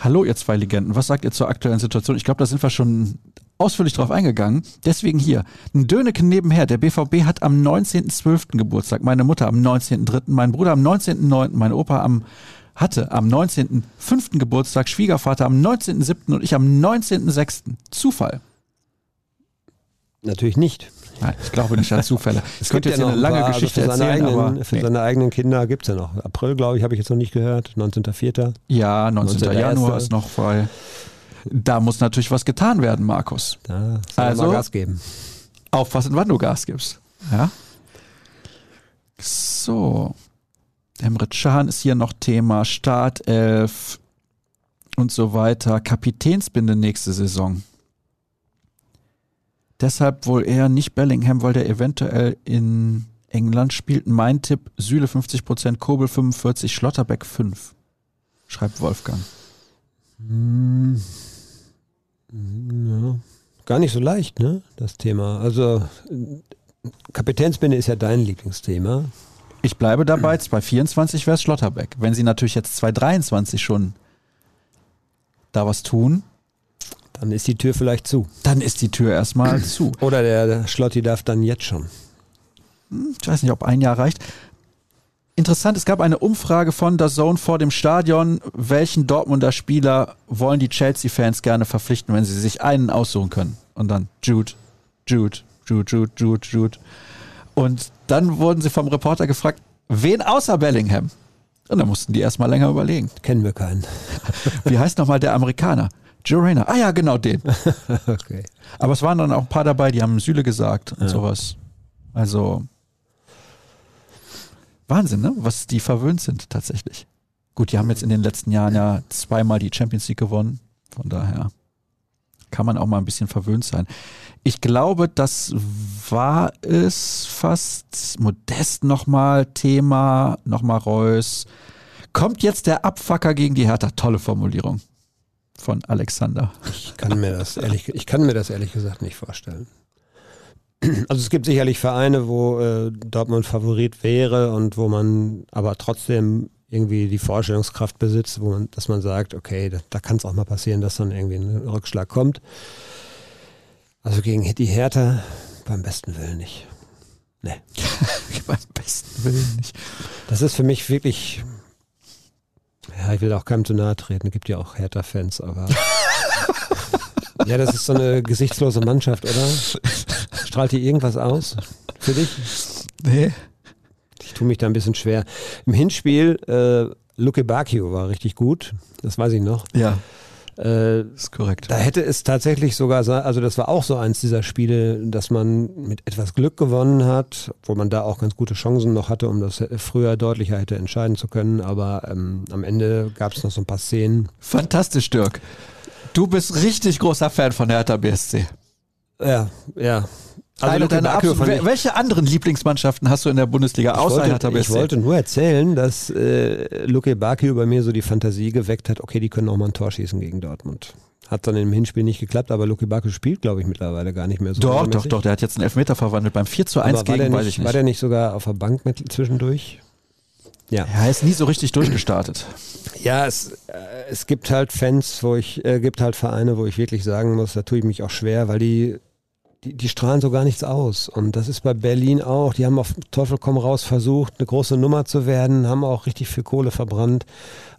hallo ihr zwei Legenden, was sagt ihr zur aktuellen Situation? Ich glaube, da sind wir schon ausführlich drauf eingegangen. Deswegen hier, ein Döneken nebenher, der B V B hat am neunzehnten zwölften Geburtstag, meine Mutter am neunzehnten dritten, mein Bruder am neunzehnten neunten, mein Opa am, hatte am neunzehnten fünften Geburtstag, Schwiegervater am neunzehnten siebten und ich am neunzehnten sechsten Zufall. Natürlich nicht. Nein, ich glaube nicht an Zufälle. Es könnte jetzt ja eine lange paar, Geschichte also für seine erzählen. Eigenen, aber, für nee. seine eigenen Kinder gibt es ja noch. April, glaube ich, habe ich jetzt noch nicht gehört. neunzehnter vierter Ja, neunzehnter Januar ist noch frei. Da muss natürlich was getan werden, Markus. Da also, mal Gas geben. Aufpassen, wann du Gas gibst. Ja. So. Emre Can ist hier noch Thema. Startelf und so weiter. Kapitänsbinde nächste Saison. Deshalb wohl eher nicht Bellingham, weil der eventuell in England spielt. Mein Tipp, Süle fünfzig Prozent, Kobel fünfundvierzig Prozent, Schlotterbeck fünf Prozent, schreibt Wolfgang. Hm. Ja. Gar nicht so leicht, ne? Das Thema. Also Kapitänsbinde ist ja dein Lieblingsthema. Ich bleibe dabei, zweitausendvierundzwanzig wäre es Schlotterbeck. Wenn sie natürlich jetzt zweitausenddreiundzwanzig schon da was tun, dann ist die Tür vielleicht zu. Dann ist die Tür erstmal zu. Oder der, der Schlotti darf dann jetzt schon. Ich weiß nicht, ob ein Jahr reicht. Interessant, es gab eine Umfrage von D A Z N vor dem Stadion. Welchen Dortmunder Spieler wollen die Chelsea-Fans gerne verpflichten, wenn sie sich einen aussuchen können? Und dann Jude, Jude, Jude, Jude, Jude, Jude. Und dann wurden sie vom Reporter gefragt, wen außer Bellingham? Und da mussten die erstmal länger überlegen. Kennen wir keinen. Wie heißt nochmal der Amerikaner? Joe Rayner. Ah ja, genau den. Okay. Aber es waren dann auch ein paar dabei, die haben Süle gesagt und ja. sowas. Also Wahnsinn, ne? Was die verwöhnt sind tatsächlich. Gut, die haben jetzt in den letzten Jahren ja zweimal die Champions League gewonnen. Von daher kann man auch mal ein bisschen verwöhnt sein. Ich glaube, das war es fast. Modest nochmal, Thema, nochmal Reus. Kommt jetzt der Abfacker gegen die Hertha? Tolle Formulierung. Von Alexander. Ich kann mir das ehrlich, ich kann mir das ehrlich gesagt nicht vorstellen. Also es gibt sicherlich Vereine, wo äh, Dortmund Favorit wäre und wo man aber trotzdem irgendwie die Vorstellungskraft besitzt, wo man, dass man sagt, okay, da, da kann es auch mal passieren, dass dann irgendwie ein Rückschlag kommt. Also gegen die Hertha beim besten Willen nicht. Nee. Beim besten Willen nicht. Das ist für mich wirklich... Ja, ich will auch keinem zu nahe treten, gibt ja auch Hertha-Fans, aber... ja, das ist so eine gesichtslose Mannschaft, oder? Strahlt die irgendwas aus für dich? Nee. Ich tue mich da ein bisschen schwer. Im Hinspiel, äh, Luc Bakio war richtig gut, das weiß ich noch. Ja, äh, ist korrekt. Da hätte es tatsächlich sogar, also das war auch so eins dieser Spiele, dass man mit etwas Glück gewonnen hat, obwohl man da auch ganz gute Chancen noch hatte, um das früher deutlicher hätte entscheiden zu können, aber ähm, am Ende gab es noch so ein paar Szenen. Fantastisch, Dirk. Du bist richtig großer Fan von Hertha B S C. Ja, ja. Also deine Abs- welche anderen Lieblingsmannschaften hast du in der Bundesliga außer wollte, Hertha B S C? Ich wollte nur erzählen, dass äh, Luc Bakio bei mir so die Fantasie geweckt hat, okay, die können auch mal ein Tor schießen gegen Dortmund. Hat dann im Hinspiel nicht geklappt, aber Luc Bakio spielt, glaube ich, mittlerweile gar nicht mehr so. Doch, doch, doch, der hat jetzt einen Elfmeter verwandelt beim vier zu eins aber gegen, nicht, weiß ich nicht. War der nicht sogar auf der Bank mit zwischendurch? Ja. Er ist nie so richtig durchgestartet. Ja, es, äh, es gibt halt Fans, wo ich, äh, gibt halt Vereine, wo ich wirklich sagen muss, da tue ich mich auch schwer, weil die, die, die strahlen so gar nichts aus. Und das ist bei Berlin auch. Die haben auf Teufel komm raus versucht, eine große Nummer zu werden, haben auch richtig viel Kohle verbrannt.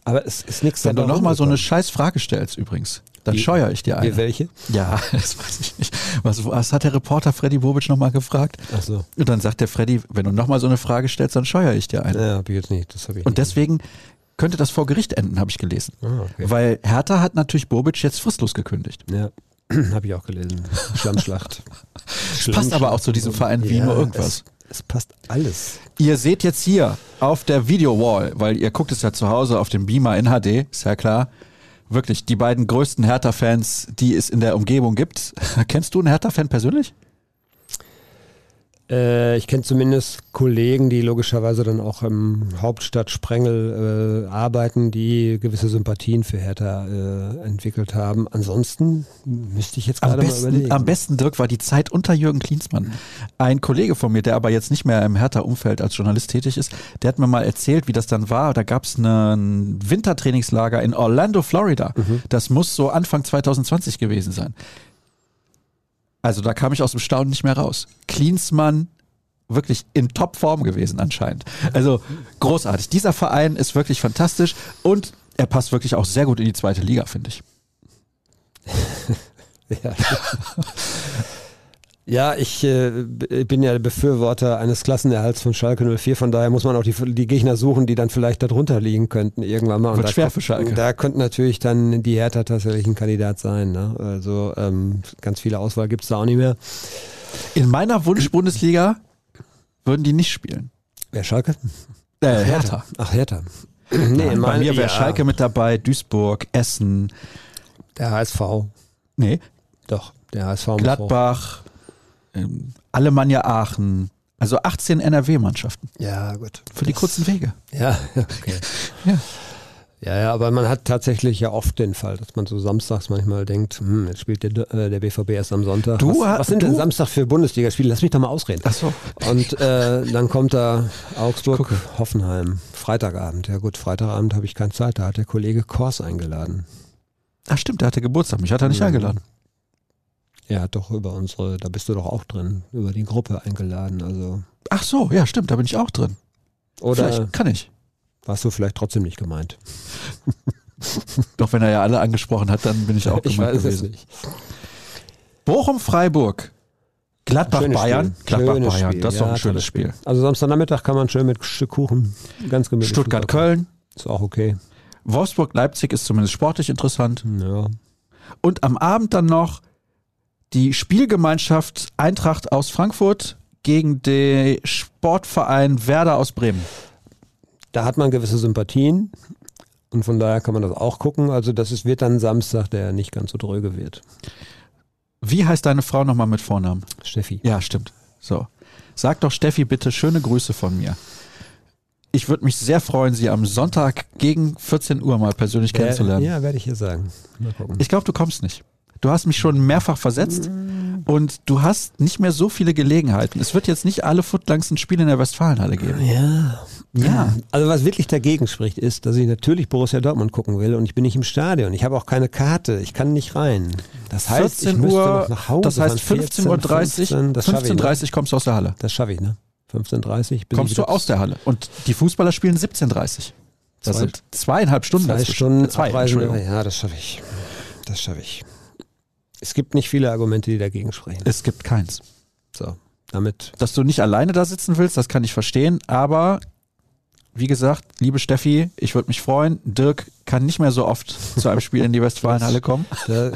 Aber es ist nichts dabei. Wenn du nochmal so eine scheiß Frage stellst übrigens, dann scheuere ich dir eine. Wie welche? Ja, das weiß ich nicht. Was, was hat der Reporter Freddy Bobic nochmal gefragt? Ach so. Und dann sagt der Freddy, wenn du nochmal so eine Frage stellst, dann scheuere ich dir eine. Ja, hab ich jetzt nicht. Das hab ich Und deswegen nicht. Könnte das vor Gericht enden, habe ich gelesen. Ah, okay. Weil Hertha hat natürlich Bobic jetzt fristlos gekündigt. Ja, habe ich auch gelesen. Schlammschlacht. Schlammschlacht. Passt aber auch zu diesem Verein wie ja, nur irgendwas. Es, es passt alles. Ihr seht jetzt hier auf der Video-Wall, weil ihr guckt es ja zu Hause auf dem Beamer in H D, ist ja klar. Wirklich, die beiden größten Hertha-Fans, die es in der Umgebung gibt. Kennst du einen Hertha-Fan persönlich? Äh, ich kenne zumindest Kollegen, die logischerweise dann auch im Hauptstadt-Sprengel äh, arbeiten, die gewisse Sympathien für Hertha äh, entwickelt haben. Ansonsten müsste ich jetzt gerade mal überlegen. Am besten, Dirk, war die Zeit unter Jürgen Klinsmann. Ein Kollege von mir, der aber jetzt nicht mehr im Hertha-Umfeld als Journalist tätig ist, der hat mir mal erzählt, wie das dann war. Da gab es ein Wintertrainingslager in Orlando, Florida. Mhm. Das muss so Anfang zweitausendzwanzig gewesen sein. Also da kam ich aus dem Staunen nicht mehr raus. Klinsmann, wirklich in Topform gewesen anscheinend. Also großartig. Dieser Verein ist wirklich fantastisch und er passt wirklich auch sehr gut in die zweite Liga, finde ich. Ja. Ja, ich äh, bin ja Befürworter eines Klassenerhalts von Schalke null vier, von daher muss man auch die, die Gegner suchen, die dann vielleicht darunter liegen könnten irgendwann mal. Und wird da schwer für Schalke. Da könnte natürlich dann die Hertha tatsächlich ein Kandidat sein. Ne? Also ähm, ganz viele Auswahl gibt es da auch nicht mehr. In meiner Wunsch-Bundesliga würden die nicht spielen. Wer, Schalke? Äh, Hertha. Hertha. Ach, Hertha. Nee, Nein, bei mir wäre ja. Schalke mit dabei, Duisburg, Essen. Der H S V. Nee. Doch, der H S V. Gladbach. Alemannia Aachen, also achtzehn N R W-Mannschaften. Ja, gut. Für das, die kurzen Wege. Ja, okay. ja. ja, ja, aber man hat tatsächlich ja oft den Fall, dass man so samstags manchmal denkt, hm, jetzt spielt der, äh, der B V B erst am Sonntag. Du, was, was sind du? denn Samstag für Bundesligaspiele? Lass mich doch mal ausreden. Ach so. Und äh, dann kommt da Augsburg, Guck. Hoffenheim, Freitagabend. Ja gut, Freitagabend habe ich keine Zeit, da hat der Kollege Kors eingeladen. Ach stimmt, der hatte Geburtstag, mich hat er nicht ja. eingeladen. Er hat doch über unsere, da bist du doch auch drin, über die Gruppe eingeladen. Also. Ach so, ja stimmt, da bin ich auch drin. Oder vielleicht kann ich. Warst du vielleicht trotzdem nicht gemeint. Doch wenn er ja alle angesprochen hat, dann bin ich auch gemeint ich weiß gewesen. Es nicht. Bochum-Freiburg, Gladbach-Bayern. Gladbach-Bayern, das ist doch ein ja, schönes Spiel. Spiel. Also Samstagnachmittag kann man schön mit Stück Kuchen ganz gemütlich. Stuttgart-Köln. Ist auch okay. Wolfsburg-Leipzig ist zumindest sportlich interessant. Ja. Und am Abend dann noch die Spielgemeinschaft Eintracht aus Frankfurt gegen den Sportverein Werder aus Bremen. Da hat man gewisse Sympathien und von daher kann man das auch gucken. Also das ist, wird dann Samstag, der nicht ganz so dröge wird. Wie heißt deine Frau nochmal mit Vornamen? Steffi. Ja, stimmt. So. Sag doch Steffi bitte schöne Grüße von mir. Ich würde mich sehr freuen, Sie am Sonntag gegen vierzehn Uhr mal persönlich äh, kennenzulernen. Ja, werde ich ihr sagen. Mal gucken. Ich glaube, du kommst nicht. Du hast mich schon mehrfach versetzt und du hast nicht mehr so viele Gelegenheiten. Es wird jetzt nicht alle Footlangs ein Spiel in der Westfalenhalle geben. Ja. ja. Also was wirklich dagegen spricht, ist, dass ich natürlich Borussia Dortmund gucken will und ich bin nicht im Stadion. Ich habe auch keine Karte. Ich kann nicht rein. Das heißt, vierzehn ich müsste Uhr, noch nach Hause. Das heißt, fünfzehn Uhr dreißig, fünfzehn Uhr dreißig ne? kommst du aus der Halle. Das schaffe ich, ne? fünfzehn Uhr dreißig kommst du aus der Halle. Und die Fußballer spielen siebzehn Uhr dreißig. Das sind zweieinhalb Stunden. Zwei Stunden zwei, Abreisen. Ja, das schaffe ich. Das schaffe ich. Es gibt nicht viele Argumente, die dagegen sprechen. Es gibt keins. So, damit. Dass du nicht alleine da sitzen willst, das kann ich verstehen. Aber, wie gesagt, liebe Steffi, ich würde mich freuen. Dirk kann nicht mehr so oft zu einem Spiel in die Westfalenhalle kommen. Da,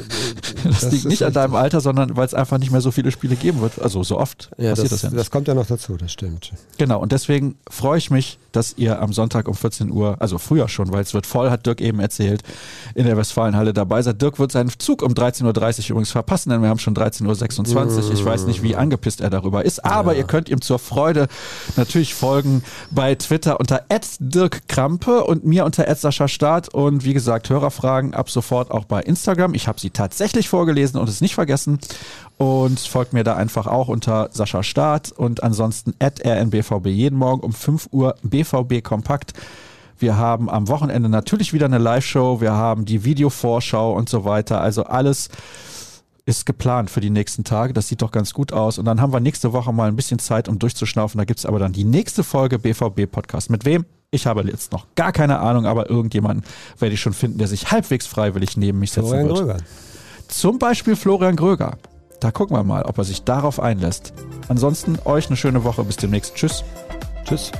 das, das liegt nicht an deinem Alter, sondern weil es einfach nicht mehr so viele Spiele geben wird. Also so oft ja, passiert das, das ja nicht. Das kommt ja noch dazu, das stimmt. Genau, und deswegen freue ich mich, dass ihr am Sonntag um vierzehn Uhr, also früher schon, weil es wird voll, hat Dirk eben erzählt, in der Westfalenhalle dabei seid. Dirk wird seinen Zug um dreizehn Uhr dreißig übrigens verpassen, denn wir haben schon dreizehn Uhr sechsundzwanzig. Ich weiß nicht, wie angepisst er darüber ist, aber ja. ihr könnt ihm zur Freude natürlich folgen bei Twitter unter at Dirk Krampe und mir unter at Sascha Staat. Und wie gesagt, Hörerfragen ab sofort auch bei Instagram. Ich habe sie tatsächlich vorgelesen und es nicht vergessen. Und folgt mir da einfach auch unter Sascha Staat und ansonsten at R N B V B jeden Morgen um fünf Uhr B V B Kompakt. Wir haben am Wochenende natürlich wieder eine Live-Show. Wir haben die Videovorschau und so weiter. Also alles ist geplant für die nächsten Tage. Das sieht doch ganz gut aus. Und dann haben wir nächste Woche mal ein bisschen Zeit, um durchzuschnaufen. Da gibt es aber dann die nächste Folge B V B Podcast. Mit wem? Ich habe jetzt noch gar keine Ahnung, aber irgendjemanden werde ich schon finden, der sich halbwegs freiwillig neben mich setzen Florian wird. Gröger. Zum Beispiel Florian Gröger. Da gucken wir mal, ob er sich darauf einlässt. Ansonsten euch eine schöne Woche. Bis demnächst. Tschüss. Tschüss.